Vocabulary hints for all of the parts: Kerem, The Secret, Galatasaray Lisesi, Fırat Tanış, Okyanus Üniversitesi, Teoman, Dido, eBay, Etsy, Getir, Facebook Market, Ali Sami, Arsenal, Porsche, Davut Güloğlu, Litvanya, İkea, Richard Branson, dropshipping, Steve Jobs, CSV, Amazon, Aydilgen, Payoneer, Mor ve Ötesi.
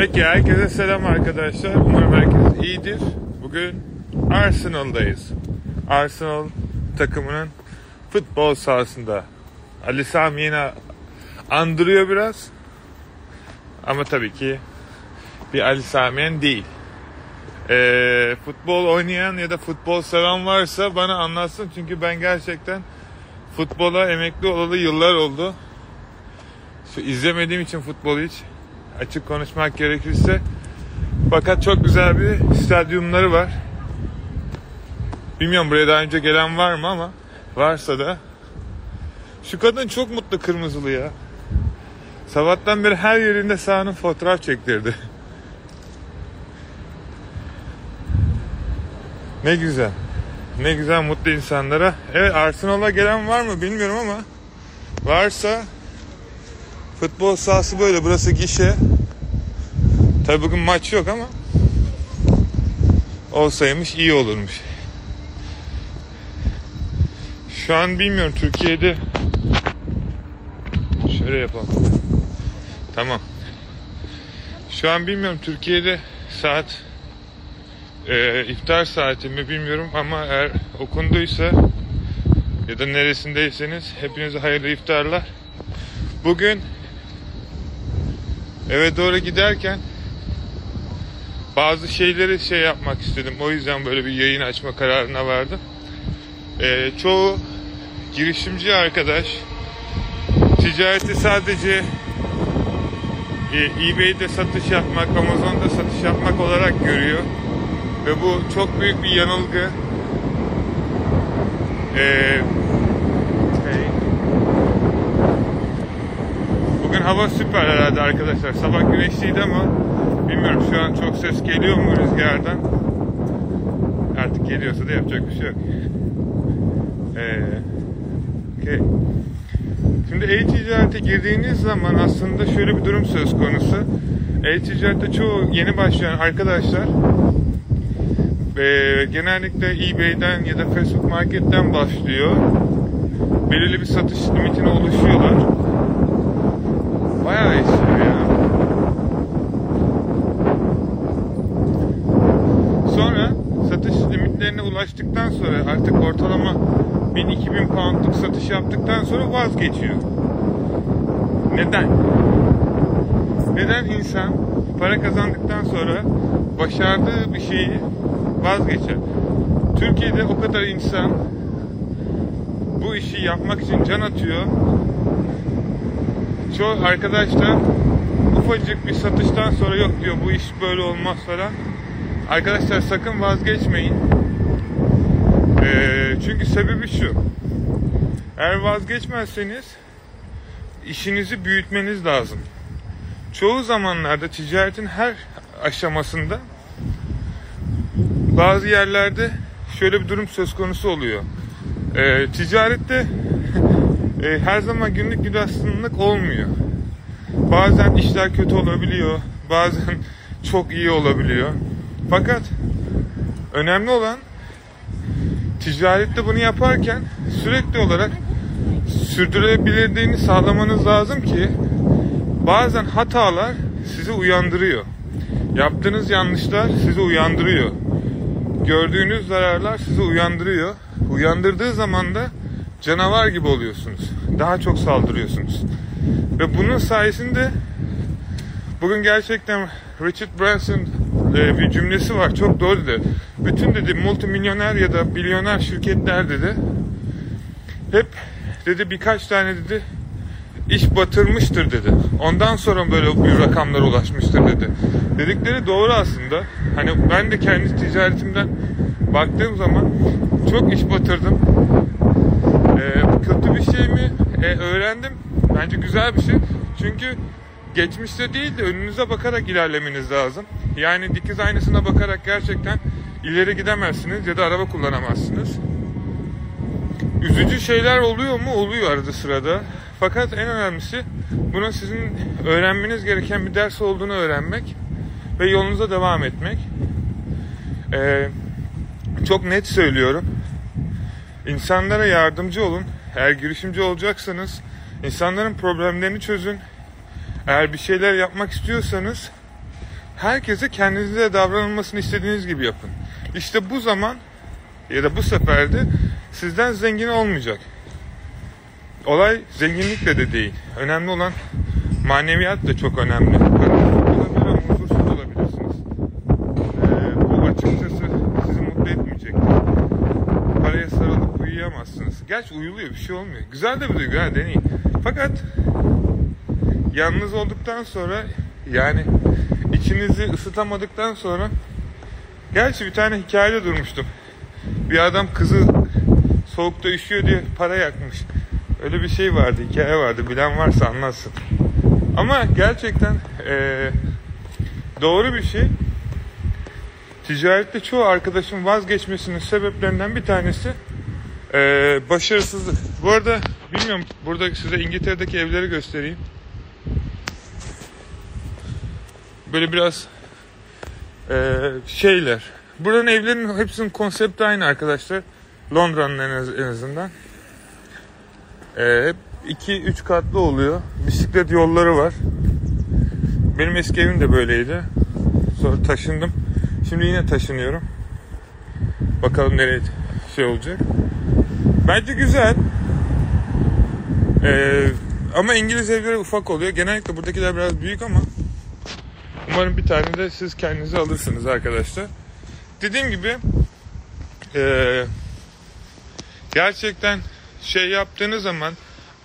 Peki, herkese selam arkadaşlar. Umarım herkes iyidir. Bugün Arsenal'dayız. Arsenal takımının futbol sahasında. Ali Sami yine andırıyor biraz. Ama tabii ki bir Ali Sami'nin değil. Futbol oynayan ya da futbol seven varsa bana anlatsın. Çünkü ben gerçekten futbola emekli olalı yıllar oldu. Şu izlemediğim için futbolu hiç. Açık konuşmak gerekirse. Fakat çok güzel bir stadyumları var. Bilmiyorum buraya daha önce gelen var mı ama varsa da. Şu kadın çok mutlu kırmızılı ya. Sabahtan beri her yerinde sahanın fotoğraf çektirdi. Ne güzel. Ne güzel mutlu insanlara. Evet, Arsenal'a gelen var mı bilmiyorum ama varsa futbol sahası böyle. Burası gişe. Tabi bugün maç yok ama olsaymış iyi olurmuş. Şu an bilmiyorum Türkiye'de. Şöyle yapalım. Tamam. Şu an bilmiyorum Türkiye'de saat iftar saati mi bilmiyorum ama eğer okunduysa ya da neresindeyseniz hepinize hayırlı iftarlar. Bugün eve doğru giderken bazı şeyleri yapmak istedim. O yüzden böyle bir yayın açma kararına vardım. Çoğu girişimci arkadaş ticareti sadece eBay'de satış yapmak, Amazon'da satış yapmak olarak görüyor. Ve bu çok büyük bir yanılgı. Bugün hava süper herhalde arkadaşlar. Sabah güneşliydi ama bilmiyorum şu an çok ses geliyor mu rüzgardan? Artık geliyorsa da yapacak bir şey yok. Okay. Şimdi e-ticarete girdiğiniz zaman aslında şöyle bir durum söz konusu. E-ticarette çoğu yeni başlayan arkadaşlar genellikle eBay'den ya da Facebook Market'ten başlıyor. Belirli bir satış limitine oluşuyorlar. Bayağı istiyor ya. Sonra satış limitlerine ulaştıktan sonra artık ortalama 1000-2000 poundluk satış yaptıktan sonra vazgeçiyor. Neden? Neden insan para kazandıktan sonra başardığı bir şeyi vazgeçer? Türkiye'de o kadar insan bu işi yapmak için can atıyor. Çoğu arkadaş da ufacık bir satıştan sonra yok diyor bu iş böyle olmaz falan. Arkadaşlar sakın vazgeçmeyin. Çünkü sebebi şu. Eğer vazgeçmezseniz işinizi büyütmeniz lazım. Çoğu zamanlarda ticaretin her aşamasında bazı yerlerde şöyle bir durum söz konusu oluyor. Ticarette her zaman günlük gülaslılık olmuyor. Bazen işler kötü olabiliyor. Bazen çok iyi olabiliyor. Fakat önemli olan ticarette bunu yaparken sürekli olarak sürdürülebilirliğini sağlamanız lazım ki bazen hatalar sizi uyandırıyor. Yaptığınız yanlışlar sizi uyandırıyor. Gördüğünüz zararlar sizi uyandırıyor. Uyandırdığı zaman da canavar gibi oluyorsunuz. Daha çok saldırıyorsunuz. Ve bunun sayesinde bugün gerçekten Richard Branson bir cümlesi var. Çok doğru dedi. Bütün dedi multimilyoner ya da milyoner şirketler dedi. Hep dedi birkaç tane dedi iş batırmıştır dedi. Ondan sonra böyle bir rakamlara ulaşmıştır dedi. Dedikleri doğru aslında. Hani ben de kendi ticaretimden baktığım zaman çok iş batırdım. Kötü bir şey mi? Öğrendim. Bence güzel bir şey. Çünkü geçmişte değil de önünüze bakarak ilerlemeniz lazım. Yani dikiz aynasına bakarak gerçekten ileri gidemezsiniz ya da araba kullanamazsınız. Üzücü şeyler oluyor mu? Oluyor arada sırada. Fakat en önemlisi bunun sizin öğrenmeniz gereken bir ders olduğunu öğrenmek ve yolunuza devam etmek. Çok net söylüyorum. İnsanlara yardımcı olun. Eğer girişimci olacaksanız insanların problemlerini çözün. Eğer bir şeyler yapmak istiyorsanız herkese kendinize davranılmasını istediğiniz gibi yapın. İşte bu zaman ya da bu sefer de sizden zengin olmayacak. Olay zenginlikle de değil. Önemli olan maneviyat da çok önemli. Olabilir, huzursuz olabilirsiniz. Bu açıkçası sizi mutlu etmeyecektir. Paraya sarılıp uyuyamazsınız. Gerçi uyuluyor, bir şey olmuyor. Güzel de bir duygu, ha, deneyin. Fakat yalnız olduktan sonra, yani içinizi ısıtamadıktan sonra, gerçi bir tane hikayede durmuştum. Bir adam kızı soğukta üşüyor diye para yakmış. Öyle bir şey vardı, hikaye vardı. Bilen varsa anlatsın. Ama gerçekten doğru bir şey. Ticarette çoğu arkadaşın vazgeçmesinin sebeplerinden bir tanesi başarısızlık. Bu arada bilmiyorum, burada size İngiltere'deki evleri göstereyim. Böyle biraz şeyler. Buranın evlerinin hepsinin konsepti aynı arkadaşlar. Londra'nın en azından. Hep 2-3 katlı oluyor. Bisiklet yolları var. Benim eski evim de böyleydi. Sonra taşındım. Şimdi yine taşınıyorum. Bakalım nereye şey olacak. Bence güzel. Ama İngiliz evleri ufak oluyor. Genellikle buradakiler biraz büyük ama umarım bir tane de siz kendinize alırsınız arkadaşlar. Dediğim gibi gerçekten şey yaptığınız zaman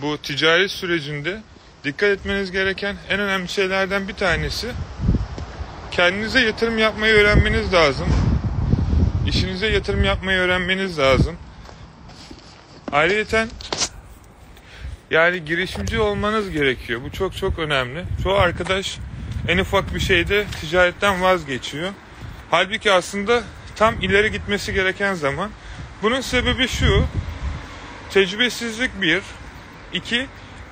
bu ticaret sürecinde dikkat etmeniz gereken en önemli şeylerden bir tanesi, kendinize yatırım yapmayı öğrenmeniz lazım. İşinize yatırım yapmayı öğrenmeniz lazım. Ayrıca yani girişimci olmanız gerekiyor. Bu çok çok önemli. Çoğu arkadaş en ufak bir şeyde ticaretten vazgeçiyor. Halbuki aslında tam ileri gitmesi gereken zaman. Bunun sebebi şu: tecrübesizlik bir. 2.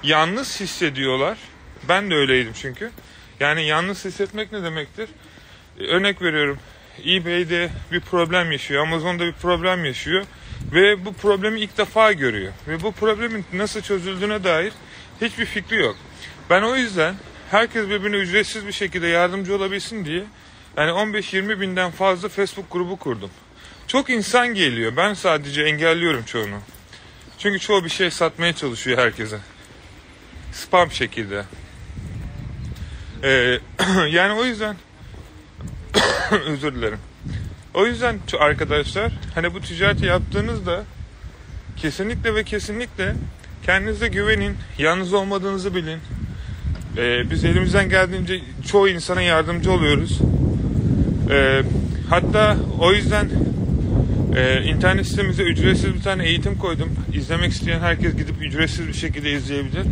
Yalnız hissediyorlar. Ben de öyleydim çünkü. Yani yalnız hissetmek ne demektir? Örnek veriyorum. eBay'de bir problem yaşıyor. Amazon'da bir problem yaşıyor. Ve bu problemi ilk defa görüyor. Ve bu problemin nasıl çözüldüğüne dair hiçbir fikri yok. Ben o yüzden herkes birbirine ücretsiz bir şekilde yardımcı olabilsin diye yani 15-20 binden fazla Facebook grubu kurdum. Çok insan geliyor. Ben sadece engelliyorum çoğunu. Çünkü çoğu bir şey satmaya çalışıyor herkese. Spam şekilde. Yani o yüzden özür dilerim. O yüzden arkadaşlar hani bu ticareti yaptığınızda kesinlikle ve kesinlikle kendinize güvenin. Yalnız olmadığınızı bilin. Biz elimizden geldiğince çoğu insana yardımcı oluyoruz. Hatta o yüzden internet sitemize ücretsiz bir tane eğitim koydum. İzlemek isteyen herkes gidip ücretsiz bir şekilde izleyebilir.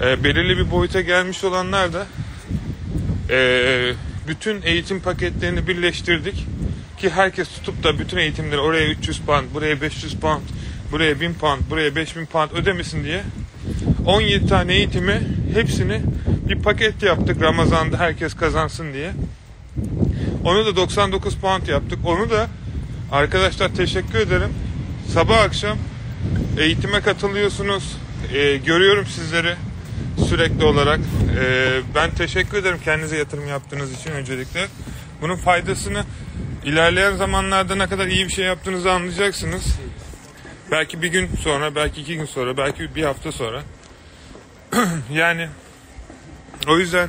Belirli bir boyuta gelmiş olanlar da bütün eğitim paketlerini birleştirdik. Ki herkes tutup da bütün eğitimleri oraya 300 pound, buraya 500 pound, buraya 1000 pound, buraya 5000 pound ödemesin diye 17 tane eğitimi hepsini bir paket yaptık Ramazan'da herkes kazansın diye. Onu da 99 pound yaptık. Onu da arkadaşlar teşekkür ederim. Sabah akşam eğitime katılıyorsunuz. Görüyorum sizleri sürekli olarak. Ben teşekkür ederim kendinize yatırım yaptığınız için öncelikle. Bunun faydasını ilerleyen zamanlarda ne kadar iyi bir şey yaptığınızı anlayacaksınız. Belki bir gün sonra, belki 2 gün sonra, belki bir hafta sonra. Yani o yüzden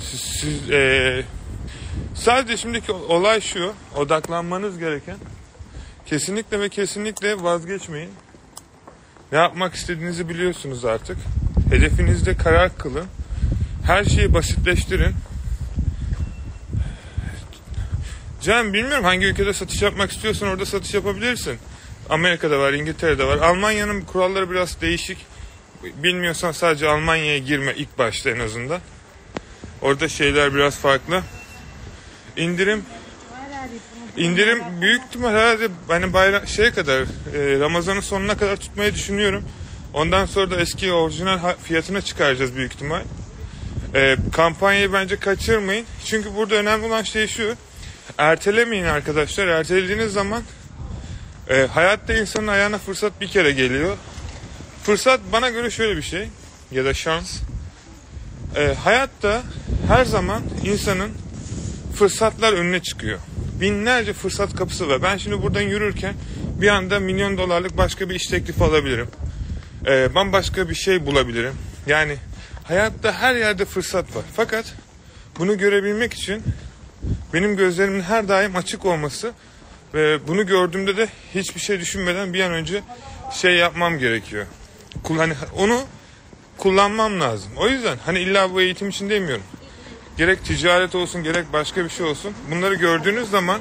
siz sadece şimdiki olay şu, odaklanmanız gereken, kesinlikle ve kesinlikle vazgeçmeyin. Ne yapmak istediğinizi biliyorsunuz artık. Hedefinizde karar kılın. Her şeyi basitleştirin. Cem, bilmiyorum hangi ülkede satış yapmak istiyorsan orada satış yapabilirsin. Amerika'da var, İngiltere'de var. Almanya'nın kuralları biraz değişik. Bilmiyorsan sadece Almanya'ya girme ilk başta en azından. Orada şeyler biraz farklı. İndirim büyük ihtimal herhalde hani bayram şeye kadar Ramazan'ın sonuna kadar tutmayı düşünüyorum. Ondan sonra da eski orijinal fiyatına çıkaracağız büyük ihtimal. Kampanyayı bence kaçırmayın. Çünkü burada önemli olan şey şu. Ertelemeyin arkadaşlar. Ertelediğiniz zaman hayatta insanın ayağına fırsat bir kere geliyor. Fırsat bana göre şöyle bir şey ya da şans. Hayatta her zaman insanın fırsatlar önüne çıkıyor. Binlerce fırsat kapısı var. Ben şimdi buradan yürürken bir anda milyon dolarlık başka bir iş teklifi alabilirim. Bambaşka bir şey bulabilirim. Yani hayatta her yerde fırsat var. Fakat bunu görebilmek için benim gözlerimin her daim açık olması ve bunu gördüğümde de hiçbir şey düşünmeden bir an önce şey yapmam gerekiyor. Hani onu kullanmam lazım. O yüzden hani illa bu eğitim için demiyorum. Gerek ticaret olsun, gerek başka bir şey olsun. Bunları gördüğünüz zaman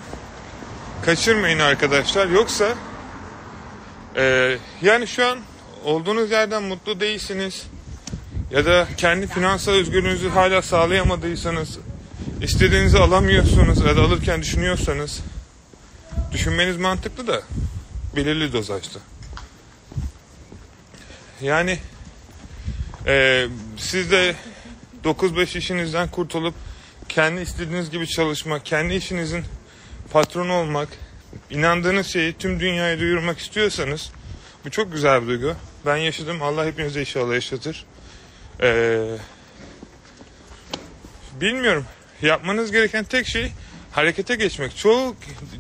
kaçırmayın arkadaşlar. Yoksa yani şu an olduğunuz yerden mutlu değilsiniz ya da kendi finansal özgürlüğünüzü hala sağlayamadıysanız, istediğinizi alamıyorsunuz ya da alırken düşünüyorsanız, düşünmeniz mantıklı da belirli dozajda. Yani siz de 9-5 işinizden kurtulup kendi istediğiniz gibi çalışmak, kendi işinizin patronu olmak, inandığınız şeyi tüm dünyaya duyurmak istiyorsanız, bu çok güzel bir duygu. Ben yaşadım. Allah hepinize inşallah yaşatır. Bilmiyorum. Yapmanız gereken tek şey harekete geçmek. Çoğu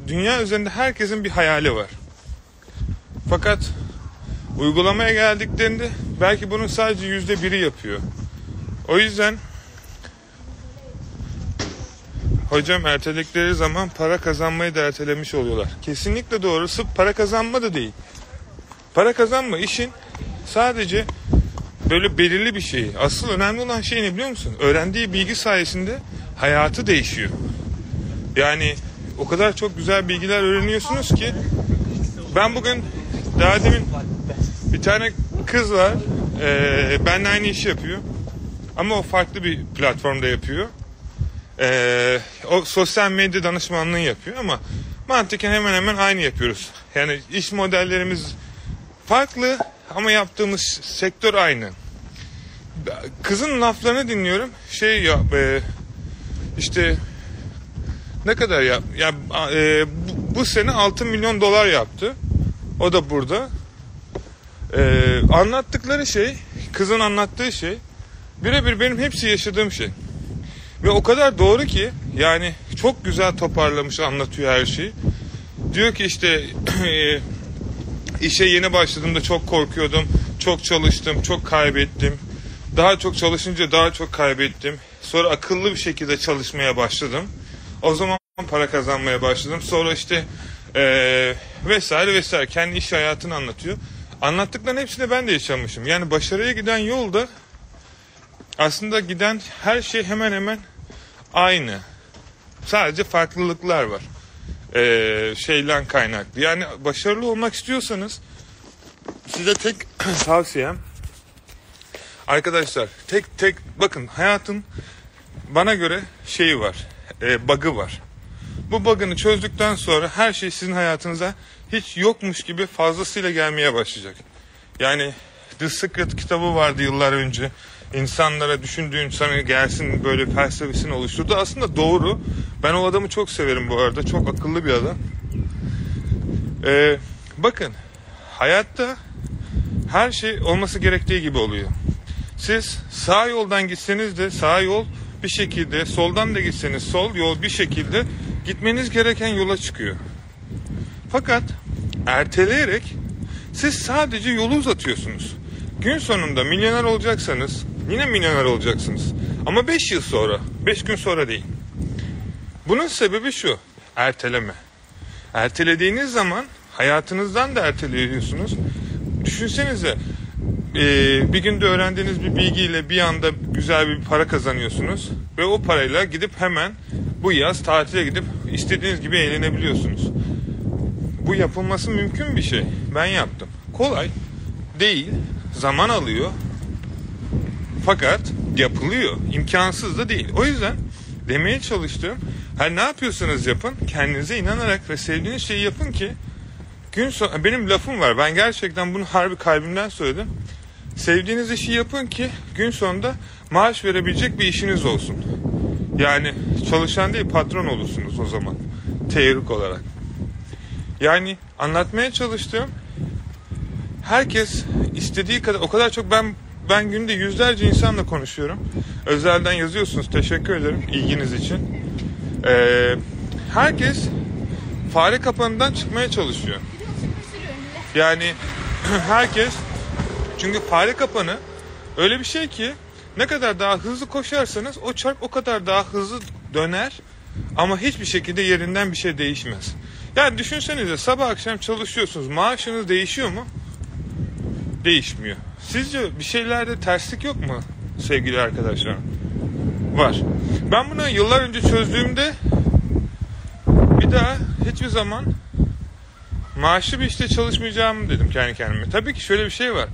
dünya üzerinde herkesin bir hayali var. Fakat uygulamaya geldiklerinde belki bunun sadece %1'i yapıyor. O yüzden hocam erteledikleri zaman para kazanmayı da ertelemiş oluyorlar. Kesinlikle doğru. Sırf para kazanma da değil. Para kazanma işin sadece böyle belirli bir şeyi. Asıl önemli olan şey ne biliyor musun? Öğrendiği bilgi sayesinde hayatı değişiyor. Yani o kadar çok güzel bilgiler öğreniyorsunuz ki. Ben bugün daha demin bir tane kız var. Benimle aynı işi yapıyor. Ama o farklı bir platformda yapıyor. O sosyal medya danışmanlığı yapıyor ama mantıken hemen hemen aynı yapıyoruz. Yani iş modellerimiz farklı ama yaptığımız sektör aynı. Kızın laflarını dinliyorum. İşte ne kadar bu sene 6 milyon dolar yaptı. O da burada. Kızın anlattığı şey birebir benim hepsi yaşadığım şey. Ve o kadar doğru ki yani çok güzel toparlamış, anlatıyor her şeyi. Diyor ki işte İşe yeni başladığımda çok korkuyordum, çok çalıştım, çok kaybettim. Daha çok çalışınca daha çok kaybettim. Sonra akıllı bir şekilde çalışmaya başladım. O zaman para kazanmaya başladım. Sonra işte vesaire kendi iş hayatını anlatıyor. Anlattıkların hepsini ben de yaşamışım. Yani başarıya giden yolda aslında giden her şey hemen hemen aynı. Sadece farklılıklar var. Şeyden kaynaklı. Yani başarılı olmak istiyorsanız size tek tavsiyem arkadaşlar, tek bakın, hayatın bana göre şeyi var, bug'ı var. Bu bug'ını çözdükten sonra her şey sizin hayatınıza hiç yokmuş gibi fazlasıyla gelmeye başlayacak. Yani The Secret kitabı vardı yıllar önce. İnsanlara düşündüğün sana gelsin böyle felsefesini oluşturdu. Aslında doğru. Ben o adamı çok severim bu arada. Çok akıllı bir adam. Bakın, hayatta her şey olması gerektiği gibi oluyor. Siz sağ yoldan gitseniz de sağ yol bir şekilde, soldan da gitseniz sol yol bir şekilde gitmeniz gereken yola çıkıyor. Fakat erteleyerek siz sadece yolu uzatıyorsunuz. Gün sonunda milyoner olacaksanız yine milyoner olacaksınız. Ama 5 yıl sonra, 5 gün sonra değil. Bunun sebebi şu: erteleme. Ertelediğiniz zaman hayatınızdan da erteliyorsunuz. Düşünsenize, bir günde öğrendiğiniz bir bilgiyle bir anda güzel bir para kazanıyorsunuz. Ve o parayla gidip hemen bu yaz tatile gidip istediğiniz gibi eğlenebiliyorsunuz. Bu yapılması mümkün bir şey. Ben yaptım. Kolay değil. Zaman alıyor. Fakat yapılıyor. İmkansız da değil. O yüzden demeye çalıştığım, ne yapıyorsanız yapın, kendinize inanarak ve sevdiğiniz şeyi yapın ki benim lafım var. Ben gerçekten bunu harbi kalbimden söyledim. Sevdiğiniz işi yapın ki gün sonunda maaş verebilecek bir işiniz olsun. Yani çalışan değil, patron olursunuz o zaman. Teorik olarak. Yani anlatmaya çalıştığım, herkes istediği kadar, o kadar çok ben günde yüzlerce insanla konuşuyorum. Özelden yazıyorsunuz. Teşekkür ederim ilginiz için. Herkes fare kapanından çıkmaya çalışıyor. Yani herkes, çünkü fare kapanı öyle bir şey ki ne kadar daha hızlı koşarsanız o çark o kadar daha hızlı döner ama hiçbir şekilde yerinden bir şey değişmez. Yani düşünsenize, sabah akşam çalışıyorsunuz, maaşınız değişiyor mu? Değişmiyor. Sizce bir şeylerde terslik yok mu sevgili arkadaşlar? Var. Ben bunu yıllar önce çözdüğümde bir daha hiçbir zaman maaşlı bir işte çalışmayacağımı dedim kendi kendime. Tabii ki şöyle bir şey var.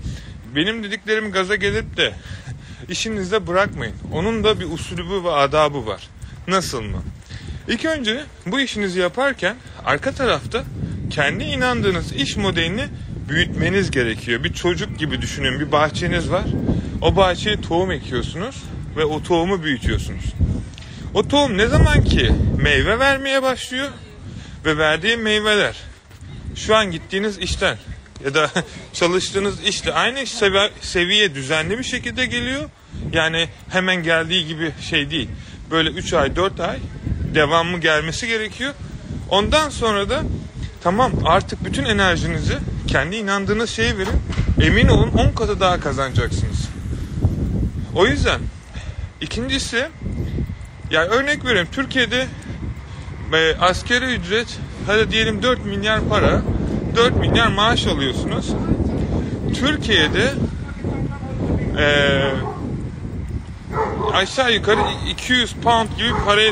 Benim dediklerimi gaza gelip de işinizde bırakmayın. Onun da bir usulü ve adabı var. Nasıl mı? İlk önce bu işinizi yaparken arka tarafta kendi inandığınız iş modelini büyütmeniz gerekiyor. Bir çocuk gibi düşünün. Bir bahçeniz var. O bahçeye tohum ekiyorsunuz ve o tohumu büyütüyorsunuz. O tohum ne zaman ki meyve vermeye başlıyor ve verdiği meyveler şu an gittiğiniz işten ya da çalıştığınız işle aynı seviye düzenli bir şekilde geliyor. Yani hemen geldiği gibi şey değil. Böyle 3 ay 4 ay devamlı gelmesi gerekiyor. Ondan sonra da tamam, artık bütün enerjinizi kendi inandığınız şeye verin. Emin olun 10 katı daha kazanacaksınız. O yüzden ikincisi, yani örnek vereyim, Türkiye'de askeri ücret, hadi diyelim 4 milyar para, 4 milyar maaş alıyorsunuz. Türkiye'de aşağı yukarı 200 pound gibi paraya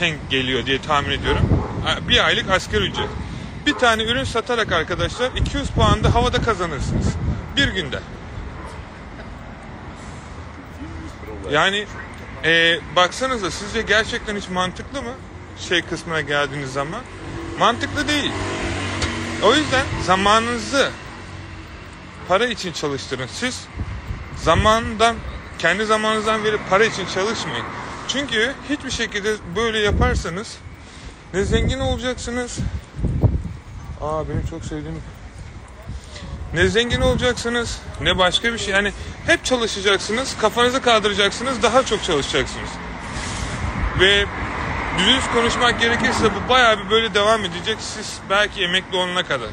denk geliyor diye tahmin ediyorum. Bir aylık asgari ücret. Bir tane ürün satarak arkadaşlar 200 pound da havada kazanırsınız. Bir günde. Yani baksanıza, sizce gerçekten hiç mantıklı mı? Şey kısmına geldiğiniz zaman. Mantıklı değil. O yüzden zamanınızı para için çalıştırın. Siz zamandan, kendi zamanınızdan verip para için çalışmayın. Çünkü hiçbir şekilde böyle yaparsanız ne zengin olacaksınız. Benim çok sevdiğim. Ne zengin olacaksınız, ne başka bir şey. Yani hep çalışacaksınız, kafanızı kaldıracaksınız, daha çok çalışacaksınız. Ve düz konuşmak gerekirse bu bayağı bir böyle devam edecek. Siz belki emekli olana kadar.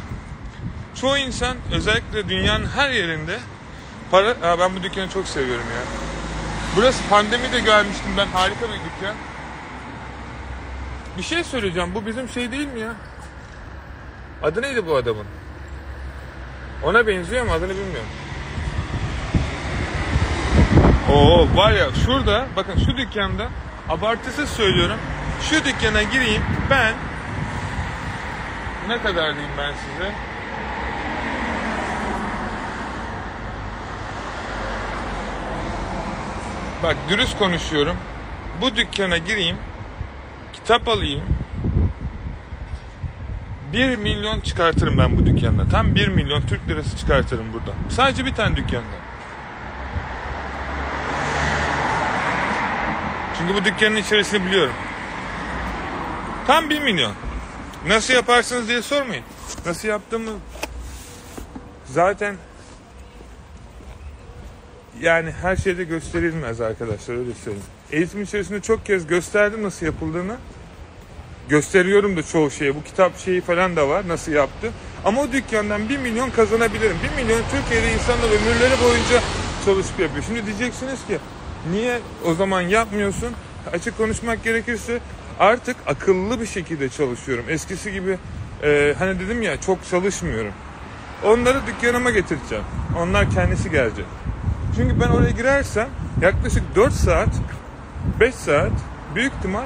Çoğu insan, özellikle dünyanın her yerinde para... ben bu dükkanı çok seviyorum ya. Burası pandemide görmüştüm ben, harika bir dükkan. Bir şey söyleyeceğim, bu bizim şey değil mi ya? Adı neydi bu adamın? Ona benziyor ama adını bilmiyorum. Var ya şurada, bakın şu dükkanda, abartısız söylüyorum, şu dükkana gireyim ben, ne kadar diyeyim ben size? Bak, dürüst konuşuyorum. Bu dükkana gireyim, kitap alayım, 1 milyon çıkartırım ben bu dükkanda. Tam 1 milyon Türk lirası çıkartırım buradan. Sadece bir tane dükkanda. Çünkü bu dükkanın içerisini biliyorum. Tam 1 milyon. Nasıl yaparsınız diye sormayın. Nasıl yaptığımı zaten yani her şeyde gösterilmez arkadaşlar, öyle söyleyeyim. Eğitim içerisinde çok kez gösterdim nasıl yapıldığını. Gösteriyorum da çoğu şeyi. Bu kitap şeyi falan da var, nasıl yaptı. Ama o dükkandan 1 milyon kazanabilirim. 1 milyon Türkiye'de insanlar ömürleri boyunca çalışıp yapıyor. Şimdi diyeceksiniz ki niye o zaman yapmıyorsun? Açık konuşmak gerekirse artık akıllı bir şekilde çalışıyorum. Eskisi gibi hani dedim ya, çok çalışmıyorum. Onları dükkanıma getireceğim. Onlar kendisi gelecek. Çünkü ben oraya girersem yaklaşık 4 saat, 5 saat büyük ihtimal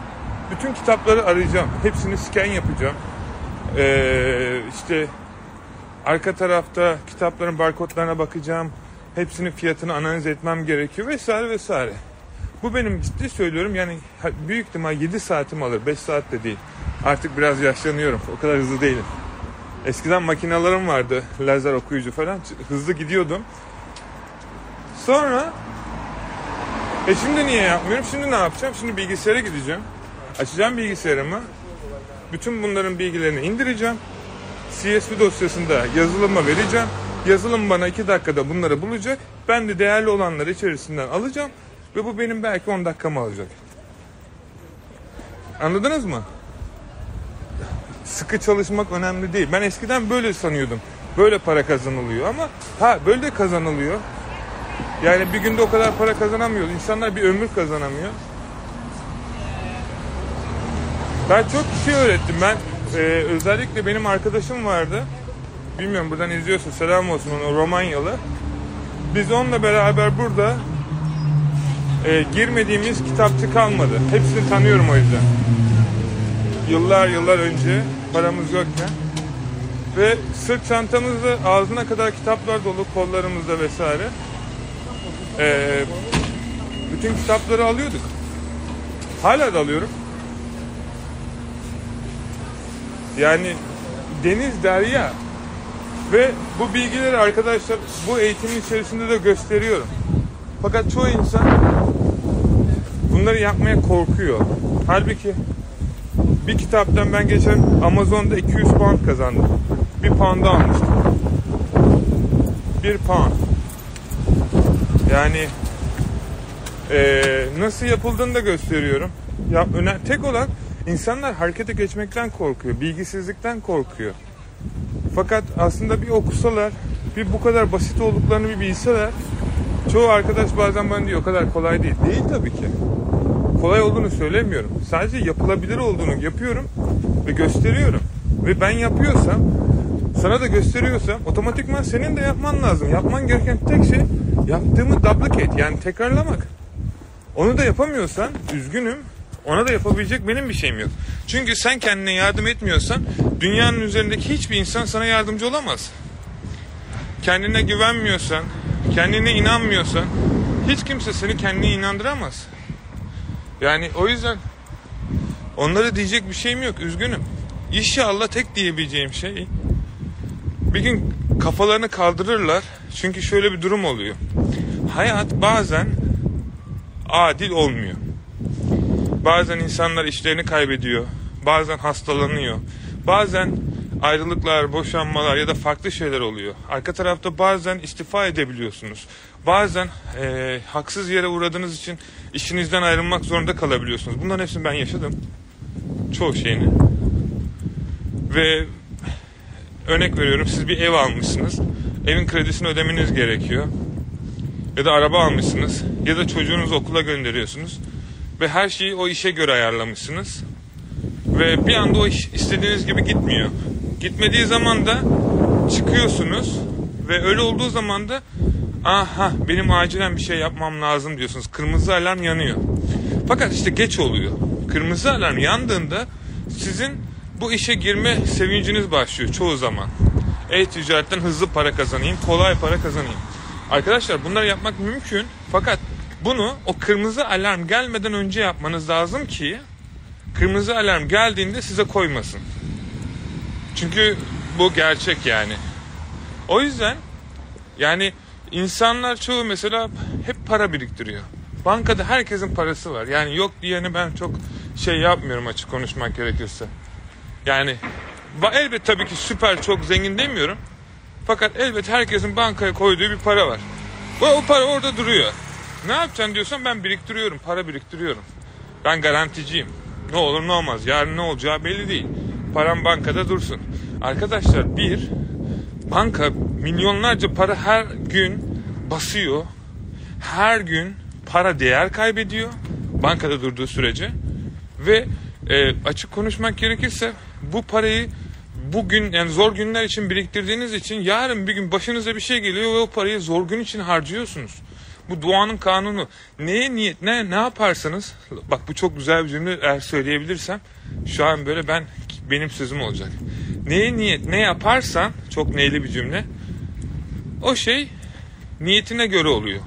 bütün kitapları arayacağım. Hepsini scan yapacağım. İşte arka tarafta kitapların barkodlarına bakacağım. Hepsinin fiyatını analiz etmem gerekiyor vesaire vesaire. Bu benim, ciddi söylüyorum, yani büyük ihtimal 7 saatim alır. 5 saat de değil. Artık biraz yaşlanıyorum. O kadar hızlı değilim. Eskiden makinalarım vardı. Lazer okuyucu falan. Hızlı gidiyordum. Sonra şimdi niye yapmıyorum? Şimdi ne yapacağım? Şimdi bilgisayara gideceğim. Açacağım bilgisayarımı, bütün bunların bilgilerini indireceğim, CSV dosyasında yazılıma vereceğim, yazılım bana 2 dakikada bunları bulacak, ben de değerli olanları içerisinden alacağım Ve bu benim belki 10 dakikamı alacak. Anladınız mı? Sıkı çalışmak önemli değil. Ben eskiden böyle sanıyordum. Böyle para kazanılıyor ama böyle de kazanılıyor. Yani bir günde o kadar para kazanamıyoruz. İnsanlar bir ömür kazanamıyor. Ben çok şey öğrettim. Ben özellikle benim arkadaşım vardı. Bilmiyorum buradan izliyorsun. Selam olsun ona, Romanyalı. Biz onunla beraber burada girmediğimiz kitapçı kalmadı. Hepsini tanıyorum o yüzden. Yıllar önce paramız yokken. Ve sırt çantamızda ağzına kadar kitaplar dolu, kollarımızda vesaire. Bütün kitapları alıyorduk. Hala da alıyorum. Yani deniz, derya. Ve bu bilgileri arkadaşlar bu eğitimin içerisinde de gösteriyorum. Fakat çoğu insan bunları yapmaya korkuyor. Halbuki bir kitaptan ben geçen Amazon'da 200 pound kazandım. Bir pound'a almıştım. Bir pound. Yani nasıl yapıldığını da gösteriyorum. Ya, tek olan insanlar harekete geçmekten korkuyor. Bilgisizlikten korkuyor. Fakat aslında bir okusalar, bir bu kadar basit olduklarını bir bilseler, çoğu arkadaş bazen bana diyor o kadar kolay değil. Değil tabii ki. Kolay olduğunu söylemiyorum. Sadece yapılabilir olduğunu yapıyorum ve gösteriyorum. Ve ben yapıyorsam, sana da gösteriyorsam otomatikman senin de yapman lazım. Yapman gereken tek şey yaptığımı duplicate, yani tekrarlamak. Onu da yapamıyorsan üzgünüm. Ona da yapabilecek benim bir şeyim yok. Çünkü sen kendine yardım etmiyorsan dünyanın üzerindeki hiçbir insan sana yardımcı olamaz. Kendine güvenmiyorsan, kendine inanmıyorsan hiç kimse seni kendine inandıramaz. Yani o yüzden onlara diyecek bir şeyim yok, üzgünüm. İnşallah tek diyebileceğim şey, bir gün kafalarını kaldırırlar. Çünkü şöyle bir durum oluyor. Hayat bazen adil olmuyor. Bazen insanlar işlerini kaybediyor. Bazen hastalanıyor. Bazen ayrılıklar, boşanmalar ya da farklı şeyler oluyor. Arka tarafta bazen istifa edebiliyorsunuz. Bazen haksız yere uğradığınız için işinizden ayrılmak zorunda kalabiliyorsunuz. Bunların hepsini ben yaşadım. Çoğu şeyini. Ve örnek veriyorum, siz bir ev almışsınız. Evin kredisini ödemeniz gerekiyor. Ya da araba almışsınız. Ya da çocuğunuzu okula gönderiyorsunuz. Ve her şeyi o işe göre ayarlamışsınız. Ve bir anda o iş istediğiniz gibi gitmiyor. Gitmediği zaman da çıkıyorsunuz. Ve öyle olduğu zaman da benim acilen bir şey yapmam lazım diyorsunuz. Kırmızı alarm yanıyor. Fakat işte geç oluyor. Kırmızı alarm yandığında sizin bu işe girme sevinciniz başlıyor çoğu zaman. E-ticaretten hızlı para kazanayım, kolay para kazanayım. Arkadaşlar bunları yapmak mümkün. Fakat bunu o kırmızı alarm gelmeden önce yapmanız lazım ki kırmızı alarm geldiğinde size koymasın. Çünkü bu gerçek yani. O yüzden yani insanlar çoğu mesela hep para biriktiriyor. Bankada herkesin parası var. Yani yok diyeni ben çok şey yapmıyorum açık konuşmak gerekirse. Yani elbet tabii ki süper çok zengin demiyorum. Fakat elbet herkesin bankaya koyduğu bir para var. O para orada duruyor. Ne yapacaksın diyorsan ben biriktiriyorum, para biriktiriyorum. Ben garanticiyim. Ne olur ne olmaz, yarın ne olacağı belli değil. Param bankada dursun. Arkadaşlar banka milyonlarca para her gün basıyor. Her gün para değer kaybediyor bankada durduğu sürece. Ve açık konuşmak gerekirse bu parayı bugün, yani zor günler için biriktirdiğiniz için yarın bir gün başınıza bir şey geliyor ve o parayı zor gün için harcıyorsunuz. Bu doğanın kanunu. Neye niyet, ne yaparsanız, bak bu çok güzel bir cümle, eğer söyleyebilirsem şu an böyle benim sözüm olacak. Neye niyet, ne yaparsan, çok neyli bir cümle. O şey niyetine göre oluyor.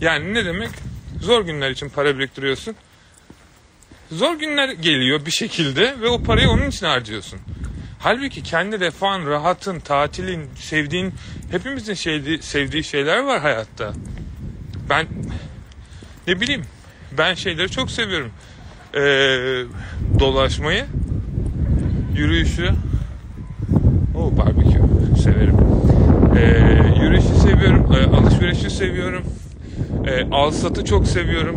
Yani ne demek? Zor günler için para biriktiriyorsun. Zor günler geliyor bir şekilde ve o parayı onun için harcıyorsun. Halbuki kendi refahın, rahatın, tatilin, sevdiğin, hepimizin sevdiği şeyler var hayatta. Ben ne bileyim, ben şeyleri çok seviyorum. Dolaşmayı, yürüyüşü, barbekü severim. Yürüyüşü seviyorum, alışverişi seviyorum. Alsat'ı çok seviyorum.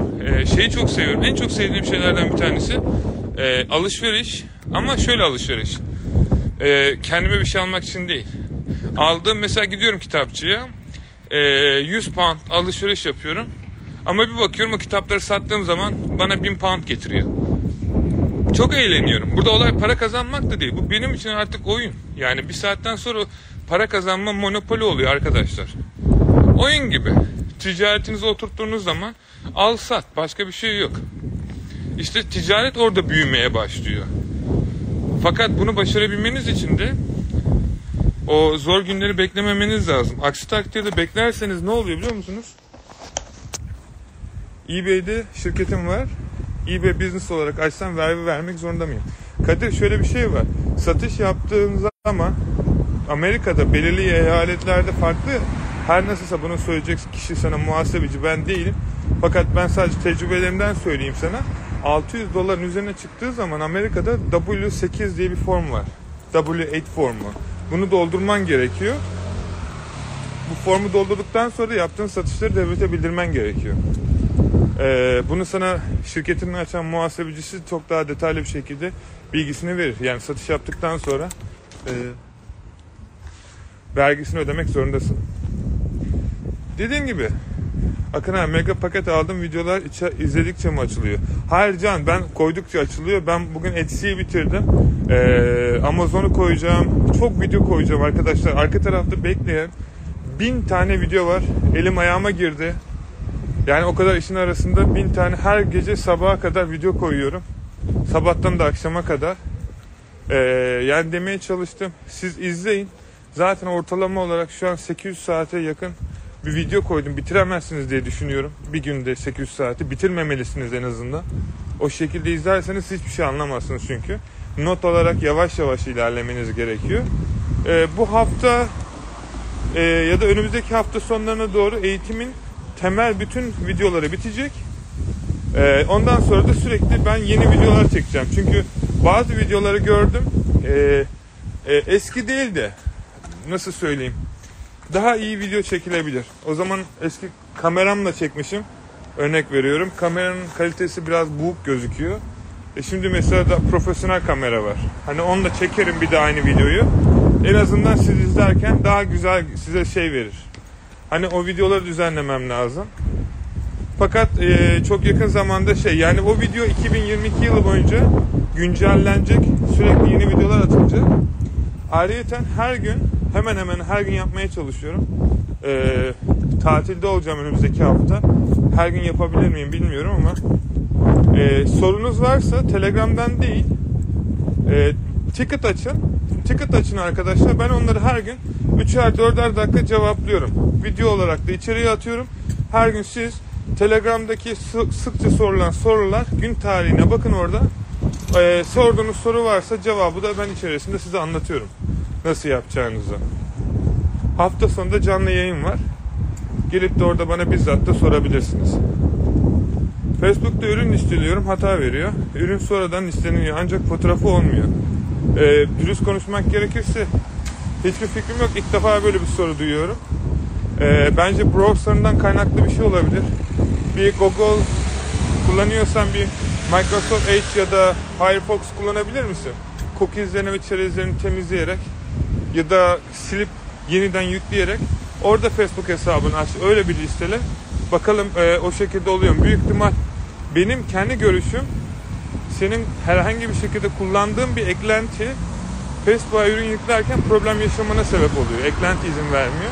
Şeyi çok seviyorum. En çok sevdiğim şeylerden bir tanesi alışveriş. Ama şöyle alışveriş. Kendime bir şey almak için değil. Aldığım, mesela gidiyorum kitapçıya, 100 pound alışveriş yapıyorum. Ama bir bakıyorum o kitapları sattığım zaman bana 1000 pound getiriyor. Çok eğleniyorum. Burada olay para kazanmak da değil. Bu benim için artık oyun. Yani bir saatten sonra para kazanma monopoli oluyor arkadaşlar. Oyun gibi. Ticaretinizi oturttuğunuz zaman al sat. Başka bir şey yok. İşte ticaret orada büyümeye başlıyor. Fakat bunu başarabilmeniz için de o zor günleri beklememeniz lazım. Aksi takdirde beklerseniz ne oluyor biliyor musunuz? eBay'de şirketim var. eBay business olarak açsam vergi vermek zorunda mıyım? Kadir, şöyle bir şey var. Satış yaptığınız zaman Amerika'da belirli eyaletlerde farklı. Her nasılsa bunu söyleyecek kişi sana muhasebeci, ben değilim. Fakat ben sadece tecrübelerimden söyleyeyim sana. $600 üzerine çıktığı zaman Amerika'da W8 diye bir form var. W8 formu. Bunu doldurman gerekiyor. Bu formu doldurduktan sonra yaptığın satışları devlete bildirmen gerekiyor. Bunu sana şirketini açan muhasebecisi çok daha detaylı bir şekilde bilgisini verir. Yani satış yaptıktan sonra vergisini ödemek zorundasın. Dediğim gibi Akın abi, mega paket aldım, videolar izledikçe mi açılıyor? Hayır Can, ben koydukça açılıyor. Ben bugün Etsy'yi bitirdim. Amazon'u koyacağım. Çok video koyacağım arkadaşlar. Arka tarafta bekleyen 1000 tane video var. Elim ayağıma girdi. Yani o kadar işin arasında 1000 tane, her gece sabaha kadar video koyuyorum. Sabahtan da akşama kadar. Yani demeye çalıştım. Siz izleyin. Zaten ortalama olarak şu an 800 saate yakın bir video koydum. Bitiremezsiniz diye düşünüyorum. Bir günde 800 saati bitirmemelisiniz en azından. O şekilde izlerseniz hiçbir şey anlamazsınız çünkü. Not olarak yavaş yavaş ilerlemeniz gerekiyor. Bu hafta ya da önümüzdeki hafta sonlarına doğru eğitimin temel bütün videoları bitecek. Ondan sonra da sürekli ben yeni videolar çekeceğim. Çünkü bazı videoları gördüm. Eski değil de, nasıl söyleyeyim, daha iyi video çekilebilir. O zaman eski kameramla çekmişim. Örnek veriyorum. Kameranın kalitesi biraz buğuk gözüküyor. Şimdi mesela da profesyonel kamera var. Hani onunla çekerim bir de aynı videoyu. En azından siz izlerken daha güzel size şey verir. Hani o videoları düzenlemem lazım. Fakat çok yakın zamanda yani o video 2022 yılı boyunca güncellenecek. Sürekli yeni videolar atılacak. Ayrıca her gün, hemen hemen her gün yapmaya çalışıyorum. Tatilde olacağım önümüzdeki hafta. Her gün yapabilir miyim bilmiyorum ama sorunuz varsa Telegram'dan değil, ticket açın. Ticket açın arkadaşlar. Ben onları her gün 3'er 4'er dakika cevaplıyorum. Video olarak da içeriye atıyorum. Her gün siz Telegram'daki sıkça sorulan sorular, gün tarihine bakın orada. Sorduğunuz soru varsa cevabı da ben içerisinde size anlatıyorum. Nasıl yapacağınızı. Hafta sonunda canlı yayın var. Gelip de orada bana bizzat da sorabilirsiniz. Facebook'ta ürün listeliyorum, hata veriyor. Ürün sonradan listeleniyor ancak fotoğrafı olmuyor. Dürüst konuşmak gerekirse hiçbir fikrim yok. İlk defa böyle bir soru duyuyorum. Bence browser'ından kaynaklı bir şey olabilir. Bir Google kullanıyorsan bir Microsoft Edge ya da Firefox kullanabilir misin? Cookies'lerini ve çerezlerini temizleyerek ya da silip yeniden yükleyerek orada Facebook hesabını aç, öyle bir listele. Bakalım o şekilde oluyor mu? Büyük ihtimal, benim kendi görüşüm, senin herhangi bir şekilde kullandığın bir eklenti Facebook'a ürün yüklerken problem yaşamana sebep oluyor. Eklenti izin vermiyor.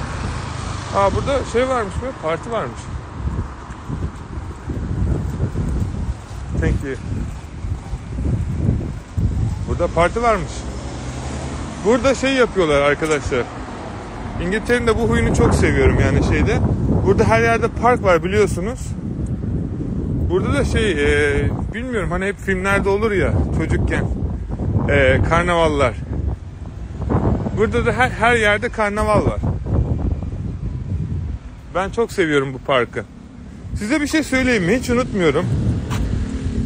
Burada şey varmış mı? Parti varmış. Thank you. Burada parti varmış. Burada şey yapıyorlar arkadaşlar. İngiltere'nin de bu huyunu çok seviyorum yani şeyde. Burada her yerde park var biliyorsunuz. Burada da bilmiyorum, hani hep filmlerde olur ya çocukken karnavallar. Burada da her yerde karnaval var. Ben çok seviyorum bu parkı. Size bir şey söyleyeyim mi? Hiç unutmuyorum.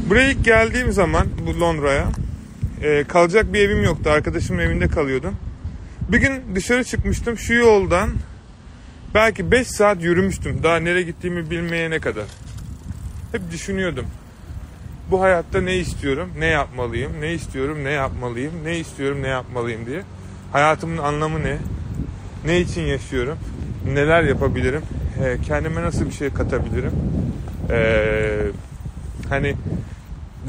Buraya ilk geldiğim zaman, bu Londra'ya, kalacak bir evim yoktu. Arkadaşımın evinde kalıyordum. Bir gün dışarı çıkmıştım. Şu yoldan Belki 5 saat yürümüştüm. Daha nereye gittiğimi bilmeyene kadar. Hep düşünüyordum. Bu hayatta ne istiyorum, ne yapmalıyım, ne istiyorum, ne yapmalıyım, ne istiyorum, ne yapmalıyım diye. Hayatımın anlamı ne? Ne için yaşıyorum? Neler yapabilirim? Kendime nasıl bir şey katabilirim? Hani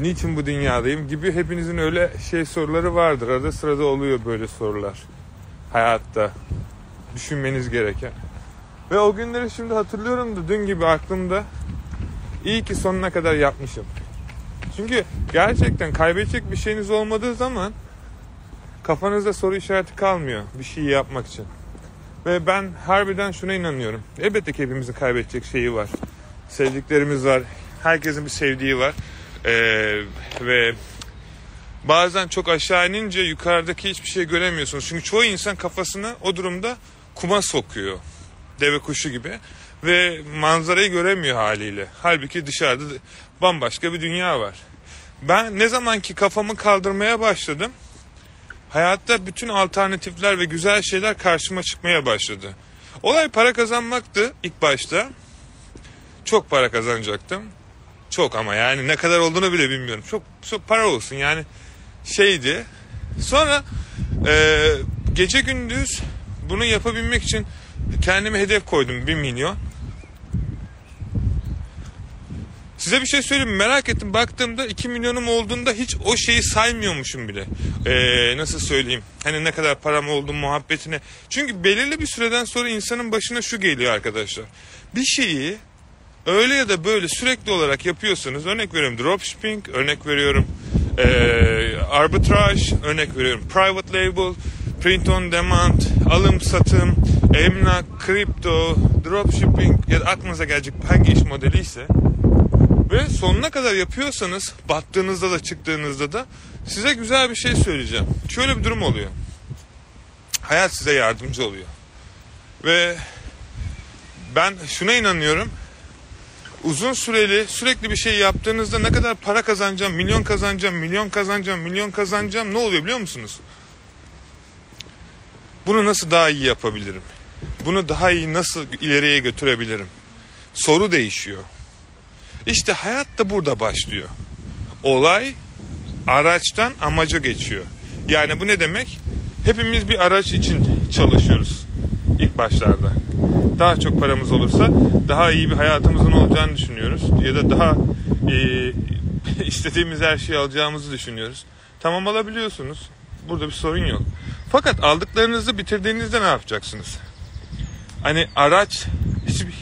niçin bu dünyadayım gibi hepinizin öyle şey soruları vardır. Arada sırada oluyor böyle sorular. Hayatta düşünmeniz gereken. Ve o günleri şimdi hatırlıyorum da dün gibi aklımda. İyi ki sonuna kadar yapmışım. Çünkü gerçekten kaybedecek bir şeyiniz olmadığı zaman kafanızda soru işareti kalmıyor bir şeyi yapmak için. Ve ben harbiden şuna inanıyorum. Elbette ki hepimizin kaybedecek şeyi var. Sevdiklerimiz var. Herkesin bir sevdiği var. Ve bazen çok aşağı inince yukarıdaki hiçbir şey göremiyorsunuz. Çünkü çoğu insan kafasını o durumda kuma sokuyor. Deve kuşu gibi. Ve manzarayı göremiyor haliyle. Halbuki dışarıda bambaşka bir dünya var. Ben ne zaman ki kafamı kaldırmaya başladım, hayatta bütün alternatifler ve güzel şeyler karşıma çıkmaya başladı. Olay para kazanmaktı ilk başta. Çok para kazanacaktım. Çok ama yani ne kadar olduğunu bile bilmiyorum. Çok para olsun yani şeydi. Sonra gece gündüz bunu yapabilmek için kendime hedef koydum 1 milyon. Size bir şey söyleyeyim, merak ettim, baktığımda 2 milyonum olduğunda hiç o şeyi saymıyormuşum bile. Nasıl söyleyeyim, hani ne kadar param oldu muhabbetine. Çünkü belirli bir süreden sonra insanın başına şu geliyor arkadaşlar. Bir şeyi öyle ya da böyle sürekli olarak yapıyorsanız, örnek veriyorum dropshipping, örnek veriyorum arbitraj, örnek veriyorum private label, print on demand, alım satım, emlak, kripto, dropshipping ya da aklınıza gelecek hangi iş modeli ise ve sonuna kadar yapıyorsanız, battığınızda da çıktığınızda da size güzel bir şey söyleyeceğim. Şöyle bir durum oluyor. Hayat size yardımcı oluyor. Ve ben şuna inanıyorum. Uzun süreli sürekli bir şey yaptığınızda ne kadar para kazanacağım, milyon kazanacağım ne oluyor biliyor musunuz? Bunu nasıl daha iyi yapabilirim? Bunu daha iyi nasıl ileriye götürebilirim? Soru değişiyor. İşte hayat da burada başlıyor. Olay araçtan amaca geçiyor. Yani bu ne demek? Hepimiz bir araç için çalışıyoruz ilk başlarda. Daha çok paramız olursa daha iyi bir hayatımızın olacağını düşünüyoruz. Ya da daha istediğimiz her şeyi alacağımızı düşünüyoruz. Tamam, alabiliyorsunuz. Burada bir sorun yok. Fakat aldıklarınızı bitirdiğinizde ne yapacaksınız? Hani araç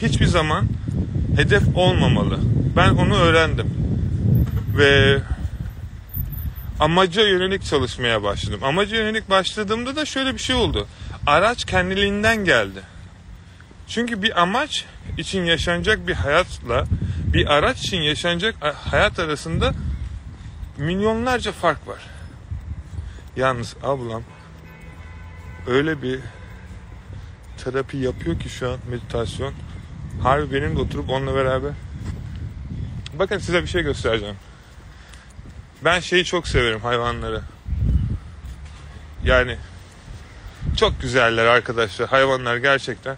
hiçbir zaman hedef olmamalı. Ben onu öğrendim. Ve amaca yönelik çalışmaya başladım. Amaca yönelik başladığımda da şöyle bir şey oldu. Araç kendiliğinden geldi. Çünkü bir amaç için yaşanacak bir hayatla bir araç için yaşanacak hayat arasında milyonlarca fark var. Yalnız ablam öyle bir terapi yapıyor ki şu an, meditasyon. Harbi benim de oturup onunla beraber. Bakın size bir şey göstereceğim. Ben şeyi çok severim, hayvanları. Yani çok güzeller arkadaşlar. Hayvanlar gerçekten.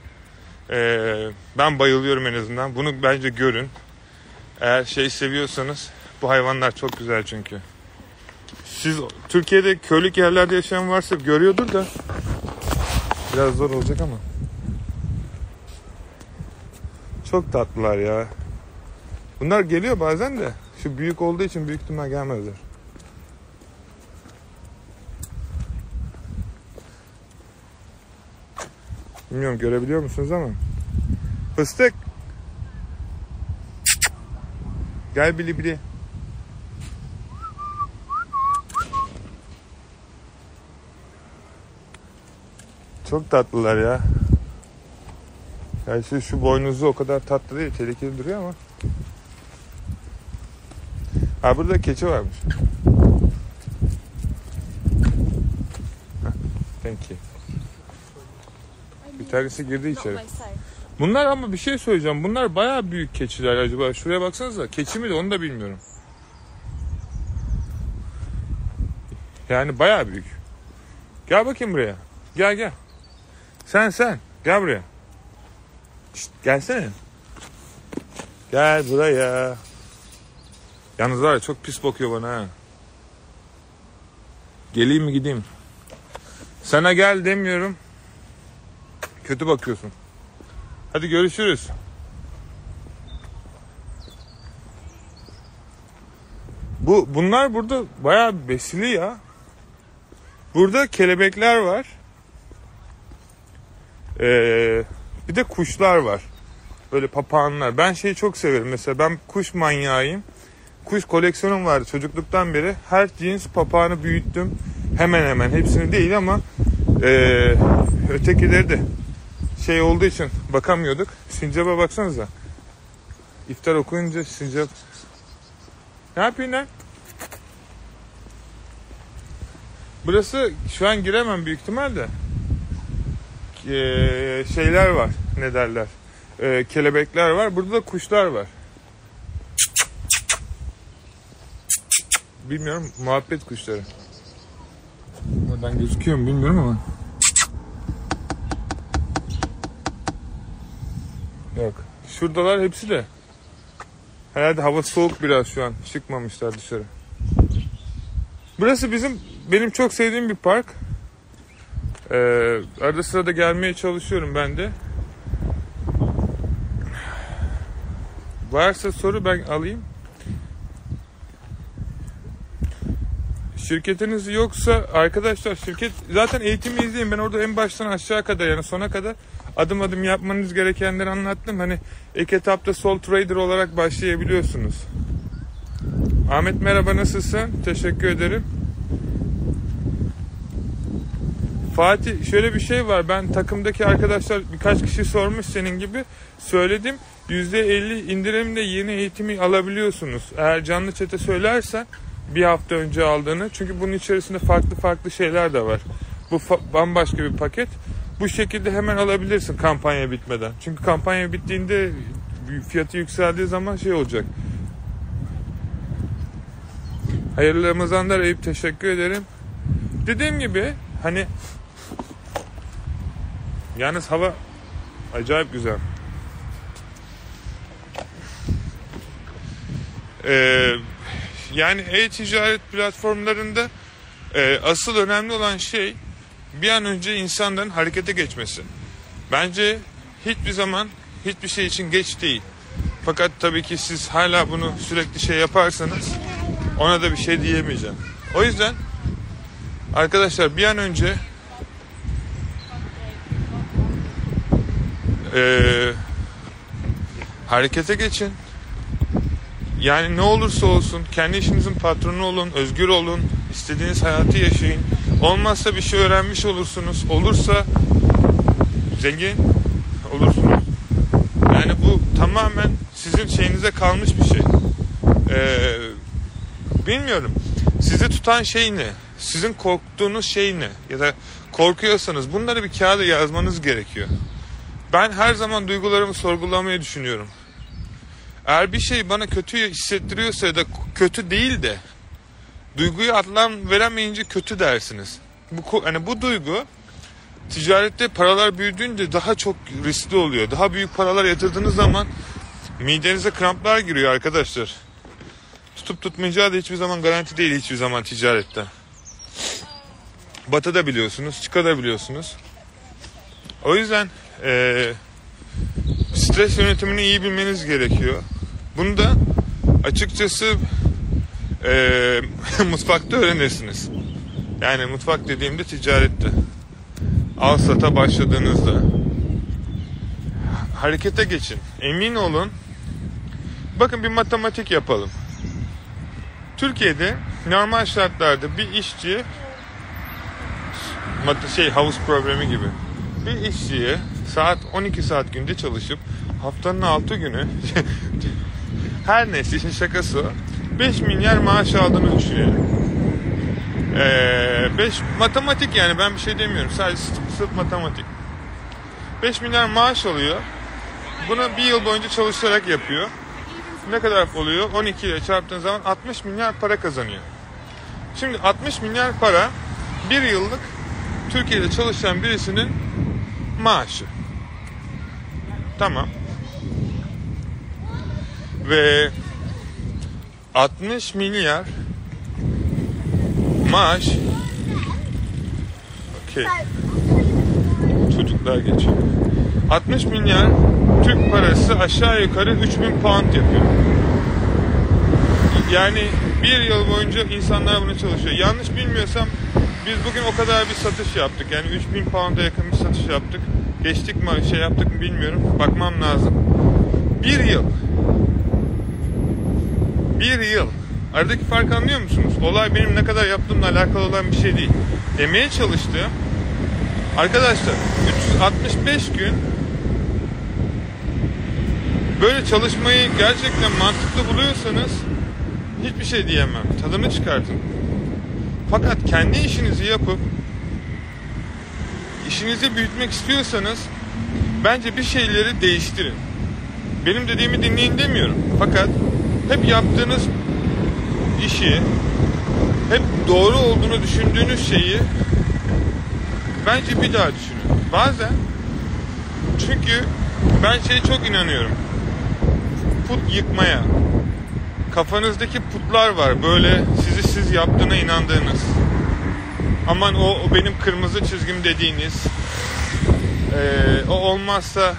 Ben bayılıyorum en azından. Bunu bence görün. Eğer şey seviyorsanız, bu hayvanlar çok güzel çünkü. Siz Türkiye'de köylük yerlerde yaşayan varsa görüyordur da. Biraz zor olacak ama. Çok tatlılar ya. Bunlar geliyor bazen de. Şu büyük olduğu için büyük ihtimal gelmezler. Bilmiyorum görebiliyor musunuz ama. Fıstık. Gel bili bili. Çok tatlılar ya. Yani şu boynuzu o kadar tatlı değil, tehlikeli duruyor ama. Ha, burada keçi varmış. Thank you. Bir tanesi girdi içeri. Bunlar ama bir şey söyleyeceğim. Bunlar bayağı büyük keçiler acaba. Şuraya baksanıza. Keçi mi de onu da bilmiyorum. Yani bayağı büyük. Gel bakayım buraya. Gel. Sen. Gel buraya. Şşt, gelsene. Gel buraya. Yalnız var ya, çok pis bakıyor bana ha. Geleyim mi gideyim? Sana gel demiyorum. Kötü bakıyorsun. Hadi görüşürüz. Bunlar burada bayağı besili ya. Burada kelebekler var. Bir de kuşlar var. Böyle papağanlar. Ben şeyi çok severim. Mesela ben kuş manyağıyım. Kuş koleksiyonum vardı çocukluktan beri. Her cins papağanı büyüttüm. Hemen hemen. Hepsini değil ama ötekileri de şey olduğu için bakamıyorduk. Sincap'a baksanıza. İftar okuyunca sincap... Ne yapıyorsun lan? Burası şu an giremem büyük ihtimalle. Şeyler var. Ne derler? Kelebekler var. Burada da kuşlar var. Bilmiyorum. Muhabbet kuşları. Oradan gözüküyor mu bilmiyorum ama. Yok. Şuradalar hepsi de. Herhalde hava soğuk biraz şu an. Çıkmamışlar dışarı. Burası benim çok sevdiğim bir park. Arada sırada gelmeye çalışıyorum ben de. Varsa soru ben alayım. Şirketiniz yoksa arkadaşlar, şirket zaten eğitimi izleyin. Ben orada en baştan aşağı kadar, yani sona kadar adım adım yapmanız gerekenleri anlattım. Hani ilk etapta sole trader olarak başlayabiliyorsunuz. Ahmet merhaba, nasılsın? Teşekkür ederim. Fatih, şöyle bir şey var. Ben takımdaki arkadaşlar birkaç kişi sormuş senin gibi. Söyledim. %50 indirimle yeni eğitimi alabiliyorsunuz. Eğer canlı çete söylersen bir hafta önce aldığını. Çünkü bunun içerisinde farklı farklı şeyler de var. Bu bambaşka bir paket. Bu şekilde hemen alabilirsin kampanya bitmeden. Çünkü kampanya bittiğinde, fiyatı yükseldiği zaman şey olacak. Hayırlı Ramazanlar Eyüp, teşekkür ederim. Dediğim gibi hani yalnız hava acayip güzel. Yani e-ticaret platformlarında asıl önemli olan şey bir an önce insanların harekete geçmesi. Bence hiçbir zaman hiçbir şey için geç değil. Fakat tabii ki siz hala bunu sürekli şey yaparsanız ona da bir şey diyemeyeceğim. O yüzden arkadaşlar bir an önce harekete geçin. Yani ne olursa olsun kendi işinizin patronu olun, özgür olun, istediğiniz hayatı yaşayın. Olmazsa bir şey öğrenmiş olursunuz, olursa zengin olursunuz. Yani bu tamamen sizin şeyinize kalmış bir şey. Bilmiyorum. Sizi tutan şey ne? Sizin korktuğunuz şey ne? Ya da korkuyorsanız bunları bir kağıda yazmanız gerekiyor. Ben her zaman duygularımı sorgulamayı düşünüyorum. Eğer bir şey bana kötü hissettiriyorsa ya da kötü değil de duyguyu anlam veremeyince kötü dersiniz. Bu duygu ticarette paralar büyüdüğünde daha çok riskli oluyor. Daha büyük paralar yatırdığınız zaman midenize kramplar giriyor arkadaşlar. Tutup tutmayacağı da hiçbir zaman garanti değil, hiçbir zaman ticarette. Batıda biliyorsunuz, çıkada biliyorsunuz. O yüzden stres yönetimini iyi bilmeniz gerekiyor. Bunu da açıkçası mutfakta öğrenirsiniz. Yani mutfak dediğimde ticarette. Al sata başladığınızda. Harekete geçin. Emin olun. Bakın bir matematik yapalım. Türkiye'de normal şartlarda bir işçi havuz problemi gibi bir işçiye saat 12 saat günde çalışıp haftanın 6 günü her neyse işin şakası 5 milyar maaş aldığını düşünelim. 5 matematik, yani ben bir şey demiyorum, sadece sırf matematik. 5 milyar maaş alıyor. Bunu bir yıl boyunca çalışarak yapıyor. Ne kadar oluyor? 12 ile çarptığın zaman 60 milyar para kazanıyor. Şimdi 60 milyar para bir yıllık Türkiye'de çalışan birisinin maaşı. Tamam. Ve 60 milyar maaş. Okey. Çocuklar geçiyor. 60 milyar Türk parası aşağı yukarı 3000 pound yapıyor. Yani bir yıl boyunca insanlar bunu çalışıyor. Yanlış bilmiyorsam biz bugün o kadar bir satış yaptık. Yani 3000 pound'a yakın bir satış yaptık. Geçtik mi şey yaptık mı bilmiyorum. Bakmam lazım. Bir yıl. Aradaki farkı anlıyor musunuz? Olay benim ne kadar yaptığımla alakalı olan bir şey değil. Demeye çalıştığım arkadaşlar 365 gün böyle çalışmayı gerçekten mantıklı buluyorsanız hiçbir şey diyemem. Tadını çıkartın. Fakat kendi işinizi yapıp işinizi büyütmek istiyorsanız bence bir şeyleri değiştirin. Benim dediğimi dinleyin demiyorum. Fakat hep yaptığınız işi, hep doğru olduğunu düşündüğünüz şeyi bence bir daha düşünün. Bazen, çünkü ben şeye çok inanıyorum. Put yıkmaya. Kafanızdaki putlar var. Böyle sizi siz yaptığına inandığınız. Aman o benim kırmızı çizgim dediğiniz. O olmazsa